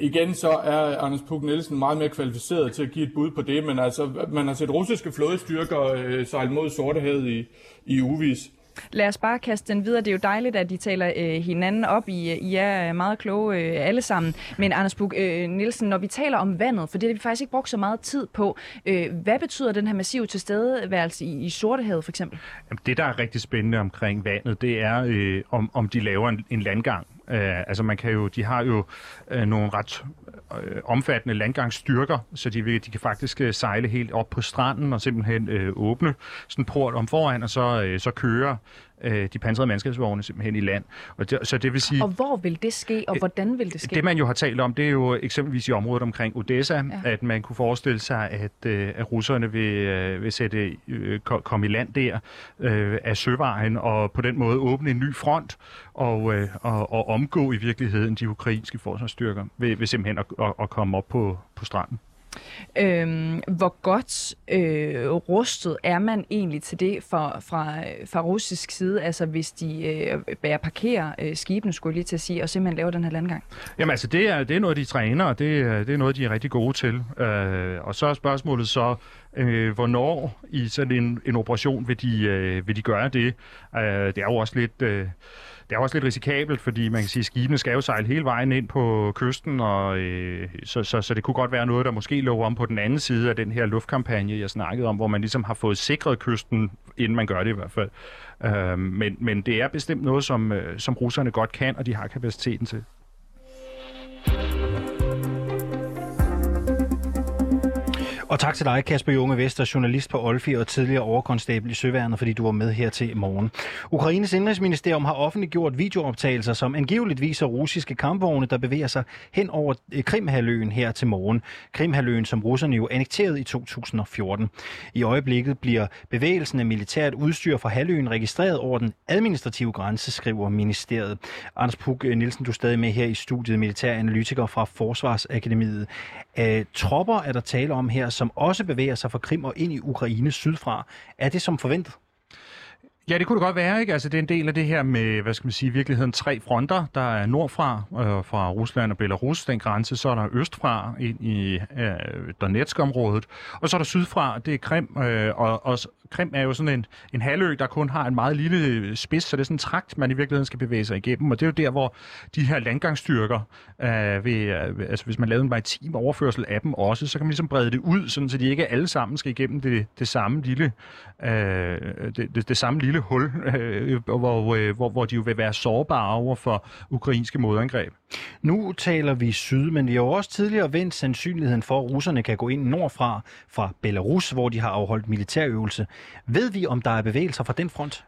Igen så er Anders Puck Nielsen meget mere kvalificeret til at give et bud på det, men altså, man har set russiske flådestyrker sejle mod Sortehavet i ugevis. Lad os bare kaste den videre. Det er jo dejligt, at de taler hinanden op. I er meget kloge alle sammen. Men Anders Puck Nielsen, når vi taler om vandet, for det har vi faktisk ikke brugt så meget tid på, hvad betyder den her massive tilstedeværelse i Sortehavet for eksempel? Det, der er rigtig spændende omkring vandet, det er, om de laver en landgang. Altså man kan jo, de har jo nogle ret omfattende landgangsstyrker, så de kan faktisk sejle helt op på stranden og simpelthen åbne sådan en port om foran, og så kører de pansrede mandskabsvogne simpelthen i land. Og så det vil sige, og hvor vil det ske, og hvordan vil det ske? Det man jo har talt om, det er jo eksempelvis i området omkring Odessa, ja. At man kunne forestille sig, at russerne vil komme i land der af søvejen, og på den måde åbne en ny front, og omgå i virkeligheden de ukrainske forsvarsstyrker ved simpelthen at komme op på stranden. Hvor godt rustet er man egentlig til det fra russisk side, altså hvis de parkerer skibene, skulle jeg lige til at sige, og simpelthen laver den her landgang? Jamen altså, det er noget, de træner, og det er noget, de er rigtig gode til. Og så er spørgsmålet så, hvornår i sådan en operation vil de gøre det? Det er også lidt risikabelt, fordi man kan sige, at skibene skal jo sejle hele vejen ind på kysten, og så det kunne godt være noget, der måske lå om på den anden side af den her luftkampagne, jeg snakkede om, hvor man ligesom har fået sikret kysten, inden man gør det i hvert fald. Men det er bestemt noget, som russerne godt kan, og de har kapaciteten til. Og tak til dig, Kasper Junge Vester, journalist på OLFI og tidligere overkonstabel i Søværnet, fordi du var med her til morgen. Ukraines indrigsministerium har offentliggjort videooptagelser, som angiveligt viser russiske kampvogne, der bevæger sig hen over Krimhalvøen her til morgen. Krimhalvøen, som russerne jo annekterede i 2014. I øjeblikket bliver bevægelsen af militært udstyr fra halvøen registreret over den administrative grænse, skriver ministeriet. Anders Puck Nielsen, du er stadig med her i studiet, militæranalytiker fra Forsvarsakademiet. Tropper er der tale om her, som også bevæger sig fra Krim og ind i Ukraine sydfra. Er det som forventet? Ja, det kunne det godt være, ikke? Altså, det er en del af det her med, hvad skal man sige, i virkeligheden tre fronter. Der er nordfra, fra Rusland og Belarus, den grænse, så er der østfra ind i Donetsk-området, og så er der sydfra, det er Krim, og Krim er jo sådan en halvø, der kun har en meget lille spids, så det er sådan en trakt, man i virkeligheden skal bevæge sig igennem, og det er jo der, hvor de her landgangsstyrker, altså hvis man lavede en maritim overførsel af dem også, så kan man ligesom brede det ud, sådan, så de ikke alle sammen skal igennem det samme lille hul, hvor de jo vil være sårbare over for ukrainske modangreb. Nu taler vi syd, men vi har også tidligere vendt sandsynligheden for, at russerne kan gå ind nordfra, fra Belarus, hvor de har afholdt militærøvelse. Ved vi, om der er bevægelser fra den front?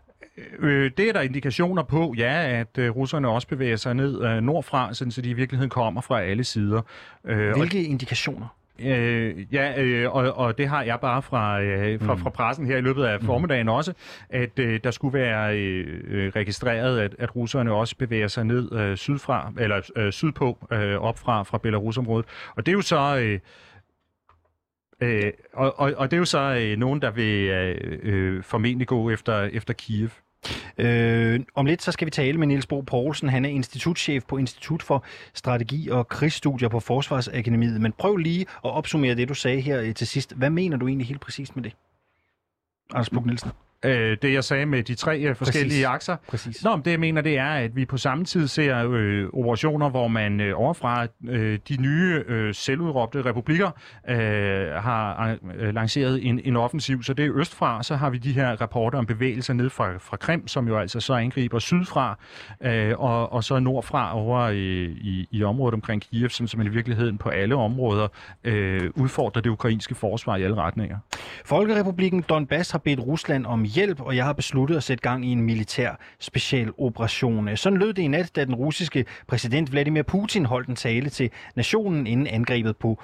Det er der indikationer på, ja, at russerne også bevæger sig ned nordfra, så de i virkeligheden kommer fra alle sider. Hvilke indikationer? Og det har jeg bare fra pressen her i løbet af formiddagen også, at der skulle være registreret, at russerne også bevæger sig ned sydfra, eller sydpå, opfra fra Belarusområdet. Og det er jo så... det er jo så nogen, der vil formentlig gå efter Kiev. Om lidt så skal vi tale med Niels Bo Poulsen. Han er institutchef på Institut for Strategi og Krigsstudier på Forsvarsakademiet. Men prøv lige at opsummere det, du sagde her til sidst. Hvad mener du egentlig helt præcist med det? Anders Puck Nielsen. Det, jeg sagde med de tre forskellige akser. Præcis. Nå, men det, jeg mener, det er, at vi på samme tid ser operationer, hvor man overfra de nye selvudråbte republikker har lanceret en offensiv. Så det er østfra, så har vi de her rapporter om bevægelser ned fra Krim, som jo altså så angriber sydfra, og så nordfra over i området omkring Kiev, som i virkeligheden på alle områder udfordrer det ukrainske forsvar i alle retninger. Folkerepublikken Donbass har bedt Rusland om hjælp, og jeg har besluttet at sætte gang i en militær specialoperation. Sådan lød det i nat, da den russiske præsident Vladimir Putin holdt en tale til nationen inden angrebet på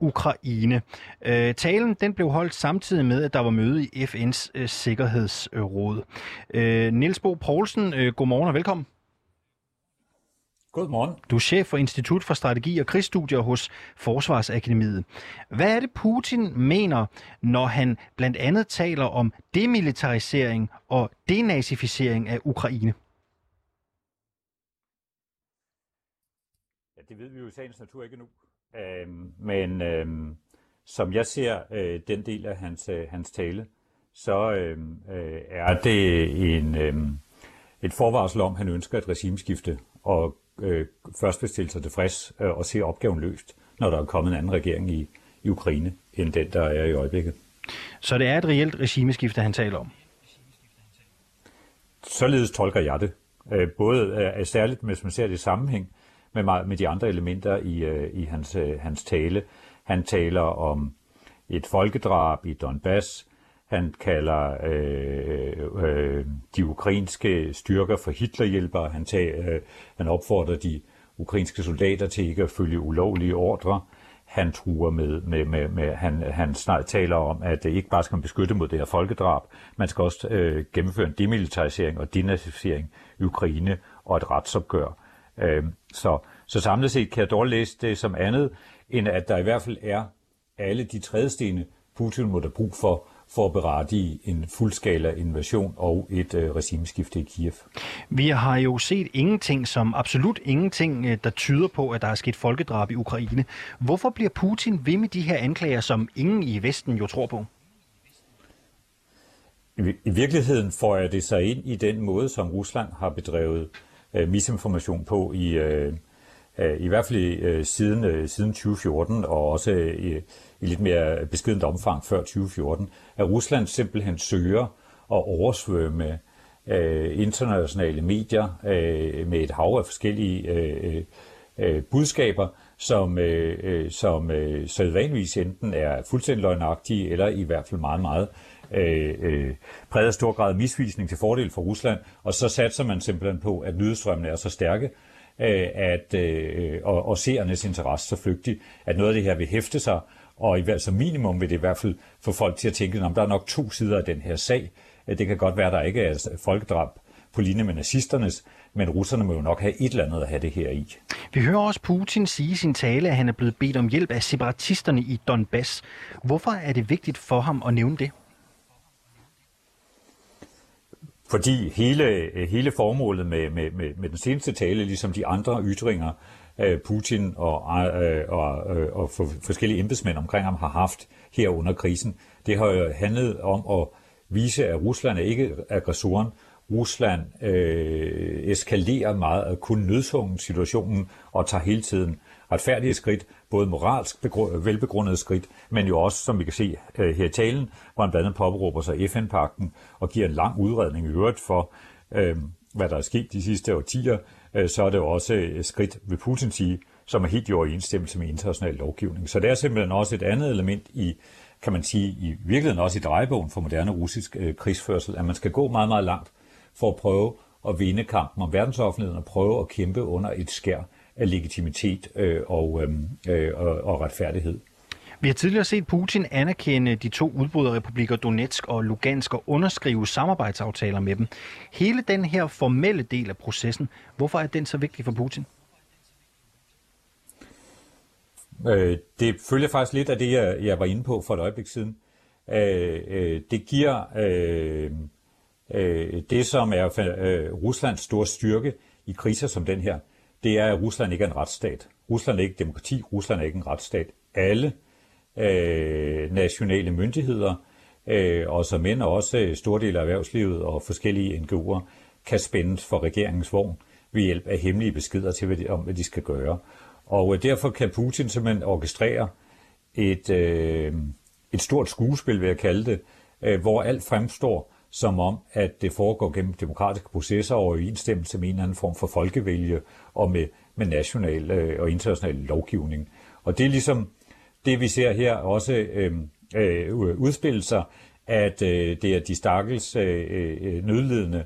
Ukraine. Talen den blev holdt samtidig med, at der var møde i FN's Sikkerhedsråd. Niels Bo Poulsen, godmorgen og velkommen. Godmorgen. Du er chef for Institut for Strategi og Krigsstudier hos Forsvarsakademiet. Hvad er det, Putin mener, når han blandt andet taler om demilitarisering og denazificering af Ukraine? Det ved vi jo i sagens natur ikke nu. Men som jeg ser den del af hans tale, så er det et forvarsel om, han ønsker et regimeskifte og først vil stille sig tilfreds og se opgaven løst, når der er kommet en anden regering i Ukraine, end den, der er i øjeblikket. Så det er et reelt regimeskifte, han taler om? Således tolker jeg det. Både særligt, hvis man ser det i sammenhæng med de andre elementer i hans tale. Han taler om et folkedrab i Donbass. Han kalder de ukrainske styrker for Hitlerhjælpere. Han opfordrer de ukrainske soldater til ikke at følge ulovlige ordre. Han truer han snart taler om, at det ikke bare skal man beskytte mod det her folkedrab, man skal også gennemføre en demilitarisering og denazificering i Ukraine og et retsopgør. Så samlet set kan jeg dog læse det som andet, end at der i hvert fald er alle de trædestene, Putin må der brug for at berettige en fuldskala invasion og et regimeskifte i Kiev. Vi har jo set ingenting, som absolut ingenting, der tyder på, at der er sket folkedrab i Ukraine. Hvorfor bliver Putin ved med de her anklager, som ingen i Vesten jo tror på? I virkeligheden får jeg det sig ind i den måde, som Rusland har bedrevet misinformation på i hvert fald siden 2014 og også i lidt mere beskedent omfang før 2014, at Rusland simpelthen søger at oversvømme internationale medier med et hav af forskellige budskaber, som sædvanligvis enten er fuldstændig løgnagtige eller i hvert fald meget, meget præget af stor grad af misvisning til fordel for Rusland, og så satser man simpelthen på, at nyhedsstrømmene er så stærke, og seernes interesse så flygtig, at noget af det her vil hæfte sig, og som minimum vil det i hvert fald få folk til at tænke, at der er nok to sider af den her sag. Det kan godt være, at der ikke er folkedrab på linje med nazisternes, men russerne må jo nok have et eller andet at have det her i. Vi hører også Putin sige i sin tale, at han er blevet bedt om hjælp af separatisterne i Donbass. Hvorfor er det vigtigt for ham at nævne det? Fordi hele formålet med den seneste tale, ligesom de andre ytringer, Putin og forskellige embedsmænd omkring ham har haft her under krisen, det har jo handlet om at vise, at Rusland er ikke aggressoren. Rusland eskalerer meget og kun nødsungen situationen og tager hele tiden retfærdige skridt, både moralsk velbegrundede skridt, men jo også, som vi kan se her i talen, hvor han blandt andet påberåber sig FN-pagten og giver en lang udredning i øvrigt for, hvad der er sket de sidste årtier, så er det jo også skridt, vil Putin sige, som er helt i overensstemmelse med international lovgivning. Så det er simpelthen også et andet element i, kan man sige, i virkeligheden også i drejebogen for moderne russisk krigsførsel, at man skal gå meget, meget langt for at prøve at vinde kampen om verdensoffentligheden og prøve at kæmpe under et skær af legitimitet og retfærdighed. Vi har tidligere set Putin anerkende de to udbryderrepublikker Donetsk og Lugansk og underskrive samarbejdsaftaler med dem. Hele den her formelle del af processen, hvorfor er den så vigtig for Putin? Det følger faktisk lidt af det, jeg var inde på for et øjeblik siden. Det giver det, som er Ruslands store styrke i kriser som den her, det er, at Rusland ikke er en retsstat. Rusland er ikke demokrati, Rusland er ikke en retsstat. Alle nationale myndigheder, og som end også store dele af erhvervslivet og forskellige NGO'er, kan spændes for regeringens vogn ved hjælp af hemmelige beskeder til, hvad de skal gøre. Og derfor kan Putin simpelthen orkestrere et stort skuespil, vil jeg kalde det, hvor alt fremstår som om, at det foregår gennem demokratiske processer og overensstemmelse med en eller anden form for folkevælge og med national og international lovgivning. Og det er ligesom det, vi ser her også udspille sig, at det er de stakkels nødlidende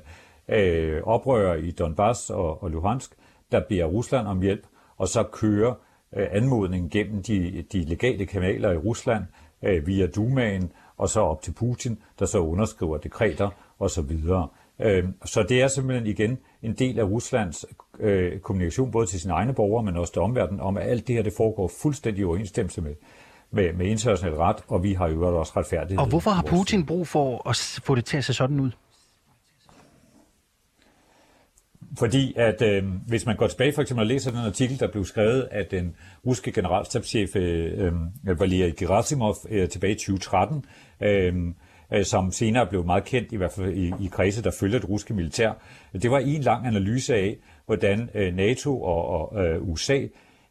oprørere i Donbass og Luhansk, der beder Rusland om hjælp, og så kører anmodningen gennem de legale kanaler i Rusland via Dumaen, og så op til Putin, der så underskriver dekreter osv. Så det er simpelthen igen en del af Ruslands kommunikation, både til sine egne borgere, men også til omverdenen, om at alt det her det foregår fuldstændig i overensstemmelse med international ret, og vi har jo også retfærdighed. Og hvorfor har Putin brug for at få det til at se sådan ud? Fordi at hvis man går tilbage for eksempel og læser den artikel, der blev skrevet af den russiske generalstabschef Valeriy Gerasimov tilbage i 2013, som senere blev meget kendt, i hvert fald i kredse, der følger det russiske militær. Det var en lang analyse af, hvordan NATO og USA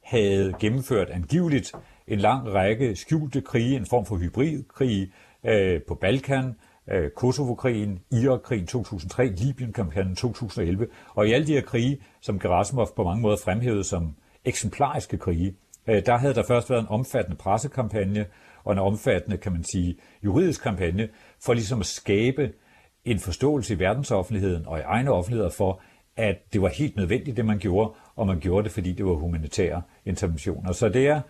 havde gennemført angiveligt en lang række skjulte krige, en form for hybridkrige på Balkan, Kosovo-krigen, Irak-krigen 2003, Libyen-kampagnen 2011. Og i alle de her krige, som Gerasimov på mange måder fremhævede som eksemplariske krige, der havde der først været en omfattende pressekampagne og en omfattende, kan man sige, juridisk kampagne for ligesom at skabe en forståelse i verdensoffentligheden og i egne offentligheder for, at det var helt nødvendigt, det man gjorde, og man gjorde det, fordi det var humanitære interventioner. Så det er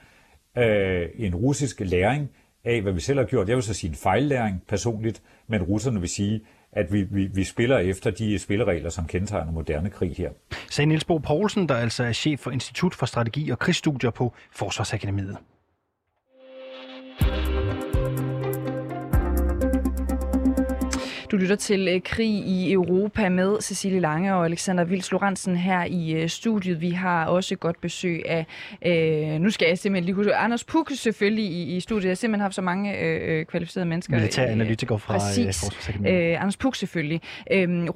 en russisk læring af, hvad vi selv har gjort. Jeg vil så sige en fejllæring personligt, men russerne vil sige, at vi spiller efter de spilleregler, som kendetegner moderne krig her. Sagde Niels Bo Poulsen, der altså er chef for Institut for Strategi og Krigsstudier på Forsvarsakademiet. Du lytter til Krig i Europa med Cecilie Lange og Alexander Wilz Lorensen her i studiet. Vi har også godt besøg af, nu skal jeg simpelthen lige huske, Anders Puck selvfølgelig i studiet. Jeg har simpelthen haft så mange kvalificerede mennesker. Militære analytikere fra Forsvarsakademiet. Anders Puck selvfølgelig.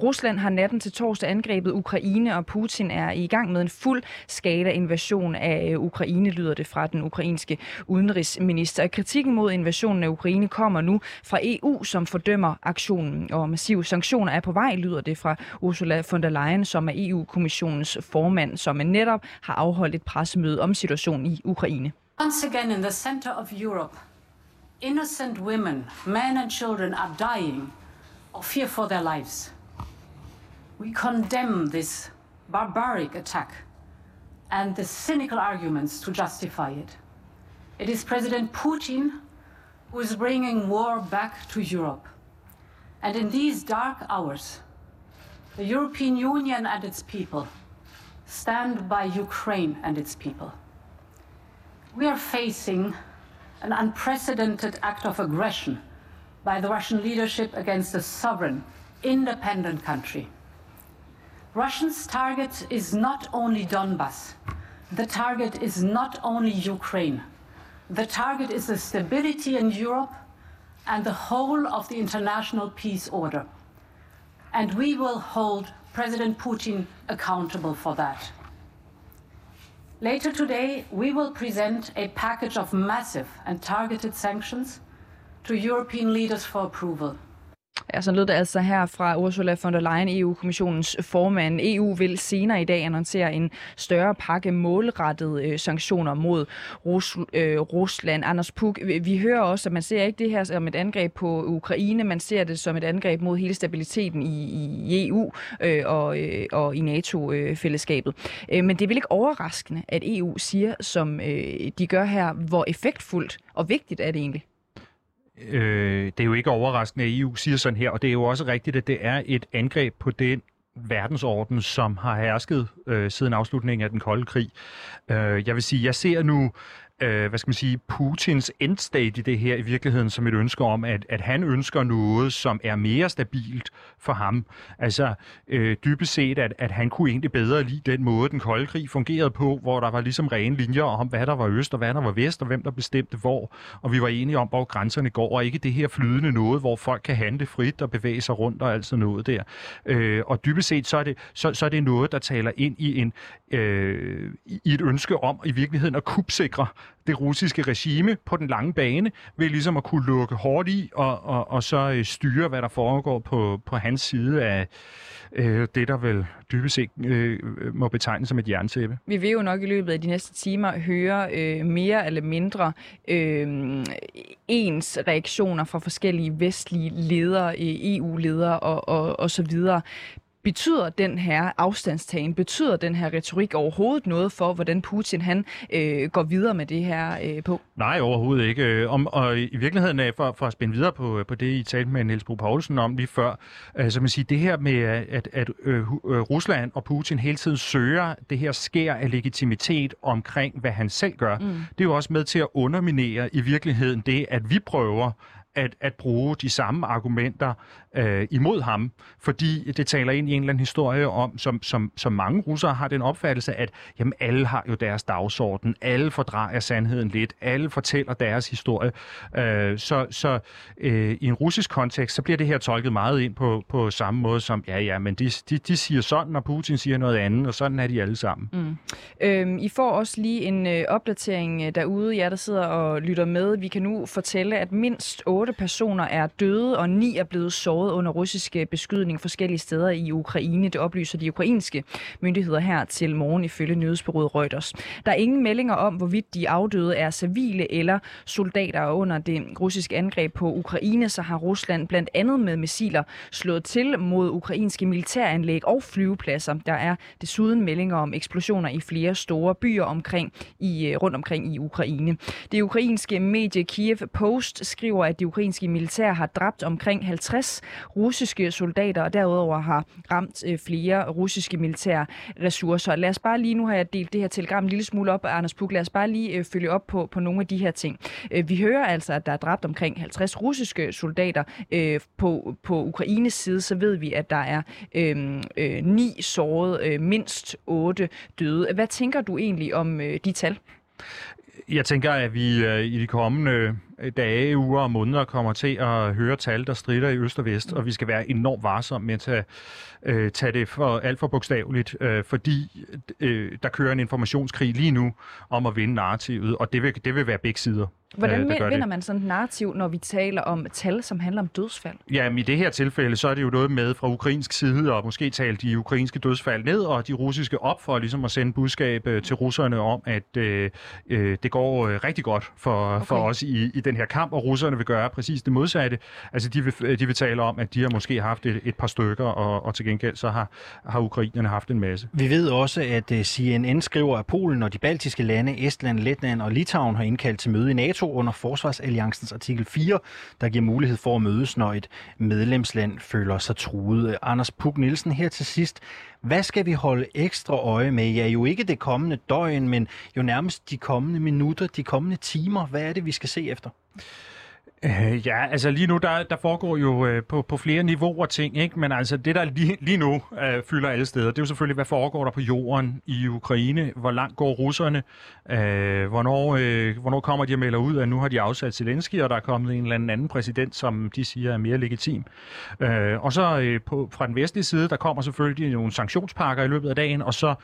Rusland har natten til torsdag angrebet Ukraine, og Putin er i gang med en fuld skala invasion af Ukraine, lyder det fra den ukrainske udenrigsminister. Kritikken mod invasionen af Ukraine kommer nu fra EU, som fordømmer aktionen. Og massive sanktioner er på vej, lyder det fra Ursula von der Leyen, som er EU-kommissionens formand, som netop har afholdt et pressemøde om situationen i Ukraine. Once again in the center of Europe, innocent women, men and children are dying of fear for their lives. We condemn this barbaric attack and the cynical arguments to justify it. It is President Putin who is bringing war back to Europe. And in these dark hours, the European Union and its people stand by Ukraine and its people. We are facing an unprecedented act of aggression by the Russian leadership against a sovereign, independent country. Russia's target is not only Donbas. The target is not only Ukraine. The target is the stability in Europe and the whole of the international peace order. And we will hold President Putin accountable for that. Later today, we will present a package of massive and targeted sanctions to European leaders for approval. Ja, så lød det altså her fra Ursula von der Leyen, EU-kommissionens formand. EU vil senere i dag annoncere en større pakke målrettede sanktioner mod Rusland. Anders Puck, vi hører også, at man ser ikke det her som et angreb på Ukraine, man ser det som et angreb mod hele stabiliteten i EU og i NATO-fællesskabet. Men det er vel ikke overraskende, at EU siger, som de gør her, hvor effektfuldt og vigtigt er det egentlig? Det er jo ikke overraskende, at EU siger sådan her, og det er jo også rigtigt, at det er et angreb på den verdensorden, som har hersket siden afslutningen af den kolde krig. Jeg vil sige, jeg ser nu Putins endstate i det her i virkeligheden som et ønske om, at han ønsker noget, som er mere stabilt for ham. Altså dybest set, at han kunne egentlig bedre lide den måde, den kolde krig fungerede på, hvor der var ligesom rene linjer om, hvad der var øst og hvad der var vest, og hvem der bestemte hvor, og vi var enige om, hvor grænserne går, og ikke det her flydende noget, hvor folk kan handle frit og bevæge sig rundt og alt sådan noget der. Og dybest set, så er det noget, der taler ind i et ønske om i virkeligheden at kupsikre det russiske regime på den lange bane, ved ligesom at kunne lukke hårdt i og så styre, hvad der foregår på hans side af det, der vel dybest set må betegnes som et jerntæppe. Vi vil jo nok i løbet af de næste timer høre mere eller mindre ens reaktioner fra forskellige vestlige ledere, EU-ledere og så videre. Betyder den her retorik overhovedet noget for, hvordan Putin han går videre med det her på? Nej, overhovedet ikke. Og i virkeligheden, for at spænde videre på det, I talte med Niels Bo Poulsen om lige før, så man siger, det her med, at Rusland og Putin hele tiden søger det her skær af legitimitet omkring, hvad han selv gør, det er jo også med til at underminere i virkeligheden det, at vi prøver at bruge de samme argumenter imod ham, fordi det taler ind i en eller anden historie om, som mange russere har den opfattelse, at jamen, alle har jo deres dagsorden, alle fordrejer sandheden lidt, alle fortæller deres historie. Så i en russisk kontekst, så bliver det her tolket meget ind på samme måde som, men de siger sådan, og Putin siger noget andet, og sådan er de alle sammen. Mm. I får også lige en opdatering derude, jer der sidder og lytter med. Vi kan nu fortælle, at mindst 8 personer er døde, og 9 er blevet såret under russiske beskydning forskellige steder i Ukraine. Det oplyser de ukrainske myndigheder her til morgen ifølge nyhedsbureauet Reuters. Der er ingen meldinger om, hvorvidt de afdøde er civile eller soldater. Under det russiske angreb på Ukraine, så har Rusland blandt andet med missiler slået til mod ukrainske militæranlæg og flyvepladser. Der er desuden meldinger om eksplosioner i flere store byer rundt omkring i Ukraine. Det ukrainske medie Kiev Post skriver, at de ukrainske militær har dræbt omkring 50 russiske soldater, og derudover har ramt flere russiske militære ressourcer. Lad os bare lige, nu har jeg delt det her telegram en lille smule op, Anders Puck, lad os bare lige følge op på nogle af de her ting. Vi hører altså, at der er dræbt omkring 50 russiske soldater på Ukraines side, så ved vi, at der er 9 sårede, mindst 8 døde. Hvad tænker du egentlig om de tal? Jeg tænker, at vi i de kommende dage, uger og måneder kommer til at høre tal, der strider i øst og vest, og vi skal være enormt varsomme med at tage det alt for bogstaveligt, fordi der kører en informationskrig lige nu om at vinde narrativet, og det vil være begge sider. Hvordan vinder man sådan et narrativ, når vi taler om tal, som handler om dødsfald? Jamen i det her tilfælde, så er det jo noget med fra ukrainsk side, og måske tale de ukrainske dødsfald ned, og de russiske op for ligesom at sende budskab til russerne om, at det går rigtig godt for os i den her kamp, og russerne vil gøre præcis det modsatte. Altså de vil tale om, at de har måske haft et par stykker, og til gengæld så har ukrainerne haft en masse. Vi ved også, at CNN skriver, at Polen og de baltiske lande, Estland, Letland og Litauen har indkaldt til møde i NATO under Forsvarsalliancens artikel 4, der giver mulighed for at mødes, når et medlemsland føler sig truet. Anders Puck Nielsen her til sidst. Hvad skal vi holde ekstra øje med? Ja, jo ikke det kommende døgn, men jo nærmest de kommende minutter, de kommende timer. Hvad er det, vi skal se efter? Ja, altså lige nu, der foregår jo på flere niveauer ting, ikke? Men altså det, der lige nu fylder alle steder, det er jo selvfølgelig, hvad foregår der på jorden i Ukraine? Hvor langt går russerne? Hvornår kommer de og melder ud, at nu har de afsat Zelensky, og der er kommet en eller anden præsident, som de siger er mere legitim? Fra den vestlige side, der kommer selvfølgelig nogle sanktionspakker i løbet af dagen, og så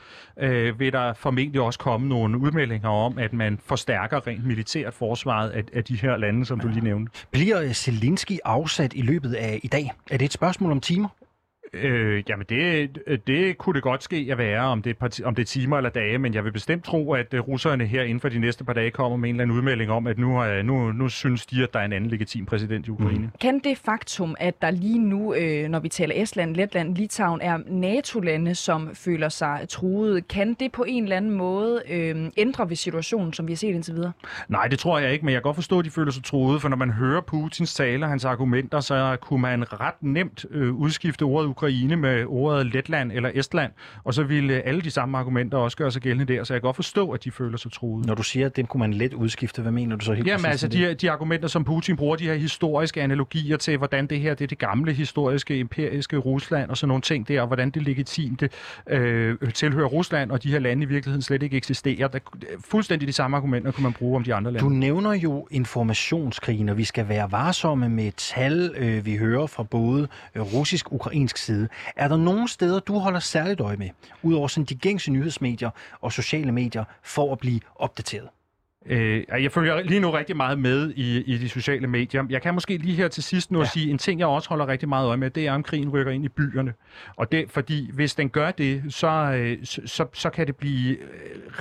vil der formentlig også komme nogle udmeldinger om, at man forstærker rent militært forsvaret af de her lande, som du lige nævnte. Bliver Zelensky afsat i løbet af i dag? Er det et spørgsmål om timer? Jamen det kunne det godt ske at være, om det er timer eller dage, men jeg vil bestemt tro, at russerne her inden for de næste par dage kommer med en eller anden udmelding om, at nu synes de, at der er en anden legitim præsident i Ukraine. Mm. Kan det faktum, at der lige nu, når vi taler Estland, Letland, Litauen, er NATO-lande, som føler sig truet, kan det på en eller anden måde ændre ved situationen, som vi har set indtil videre? Nej, det tror jeg ikke, men jeg kan godt forstå, at de føler sig truet, for når man hører Putins taler, hans argumenter, så kunne man ret nemt udskifte ordet Ukraine med ordet Letland eller Estland, og så ville alle de samme argumenter også gøre sig gældende der, så jeg kan godt forstå, at de føler sig truet. Når du siger, at dem kunne man let udskifte, hvad mener du så helt præcis? Jamen altså de argumenter, som Putin bruger, de her historiske analogier til, hvordan det her, det er det gamle historiske, imperiske Rusland og sådan nogle ting der, og hvordan det legitimt tilhører Rusland, og de her lande i virkeligheden slet ikke eksisterer. Fuldstændig de samme argumenter kunne man bruge om de andre lande. Du nævner jo informationskrigen, og vi skal være varsomme med tal, vi hører fra både russisk, ukrainsk side. Er der nogle steder, du holder særligt øje med, udover sådan de gængse nyhedsmedier og sociale medier, for at blive opdateret? Jeg følger lige nu rigtig meget med i de sociale medier. Jeg kan måske lige her til sidst nu sige, en ting, jeg også holder rigtig meget øje med, det er, om krigen rykker ind i byerne. Og det, fordi hvis den gør det, så kan det blive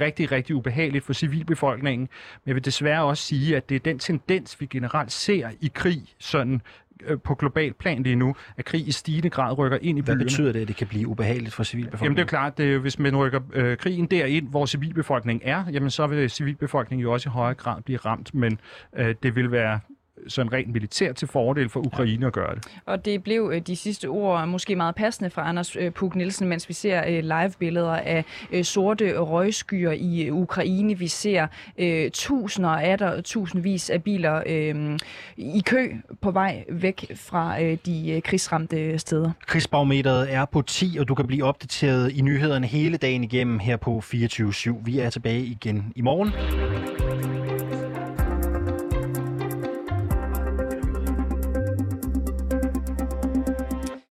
rigtig, rigtig ubehageligt for civilbefolkningen. Men jeg vil desværre også sige, at det er den tendens, vi generelt ser i krig, sådan på global plan lige nu, at krig i stigende grad rykker ind i byerne. Hvad betyder det, at det kan blive ubehageligt for civilbefolkningen? Jamen det er klart, at hvis man rykker krigen derind, hvor civilbefolkningen er, jamen så vil civilbefolkningen jo også i højere grad blive ramt, men det vil være sådan rent militært til fordel for Ukraine at gøre det. Og det blev de sidste ord måske meget passende fra Anders Puck Nielsen, mens vi ser live-billeder af sorte røgskyer i Ukraine. Vi ser tusinder og atter tusindvis af biler i kø på vej væk fra de krigsramte steder. Krigsbarometeret er på 10, og du kan blive opdateret i nyhederne hele dagen igennem her på 24/7. Vi er tilbage igen i morgen.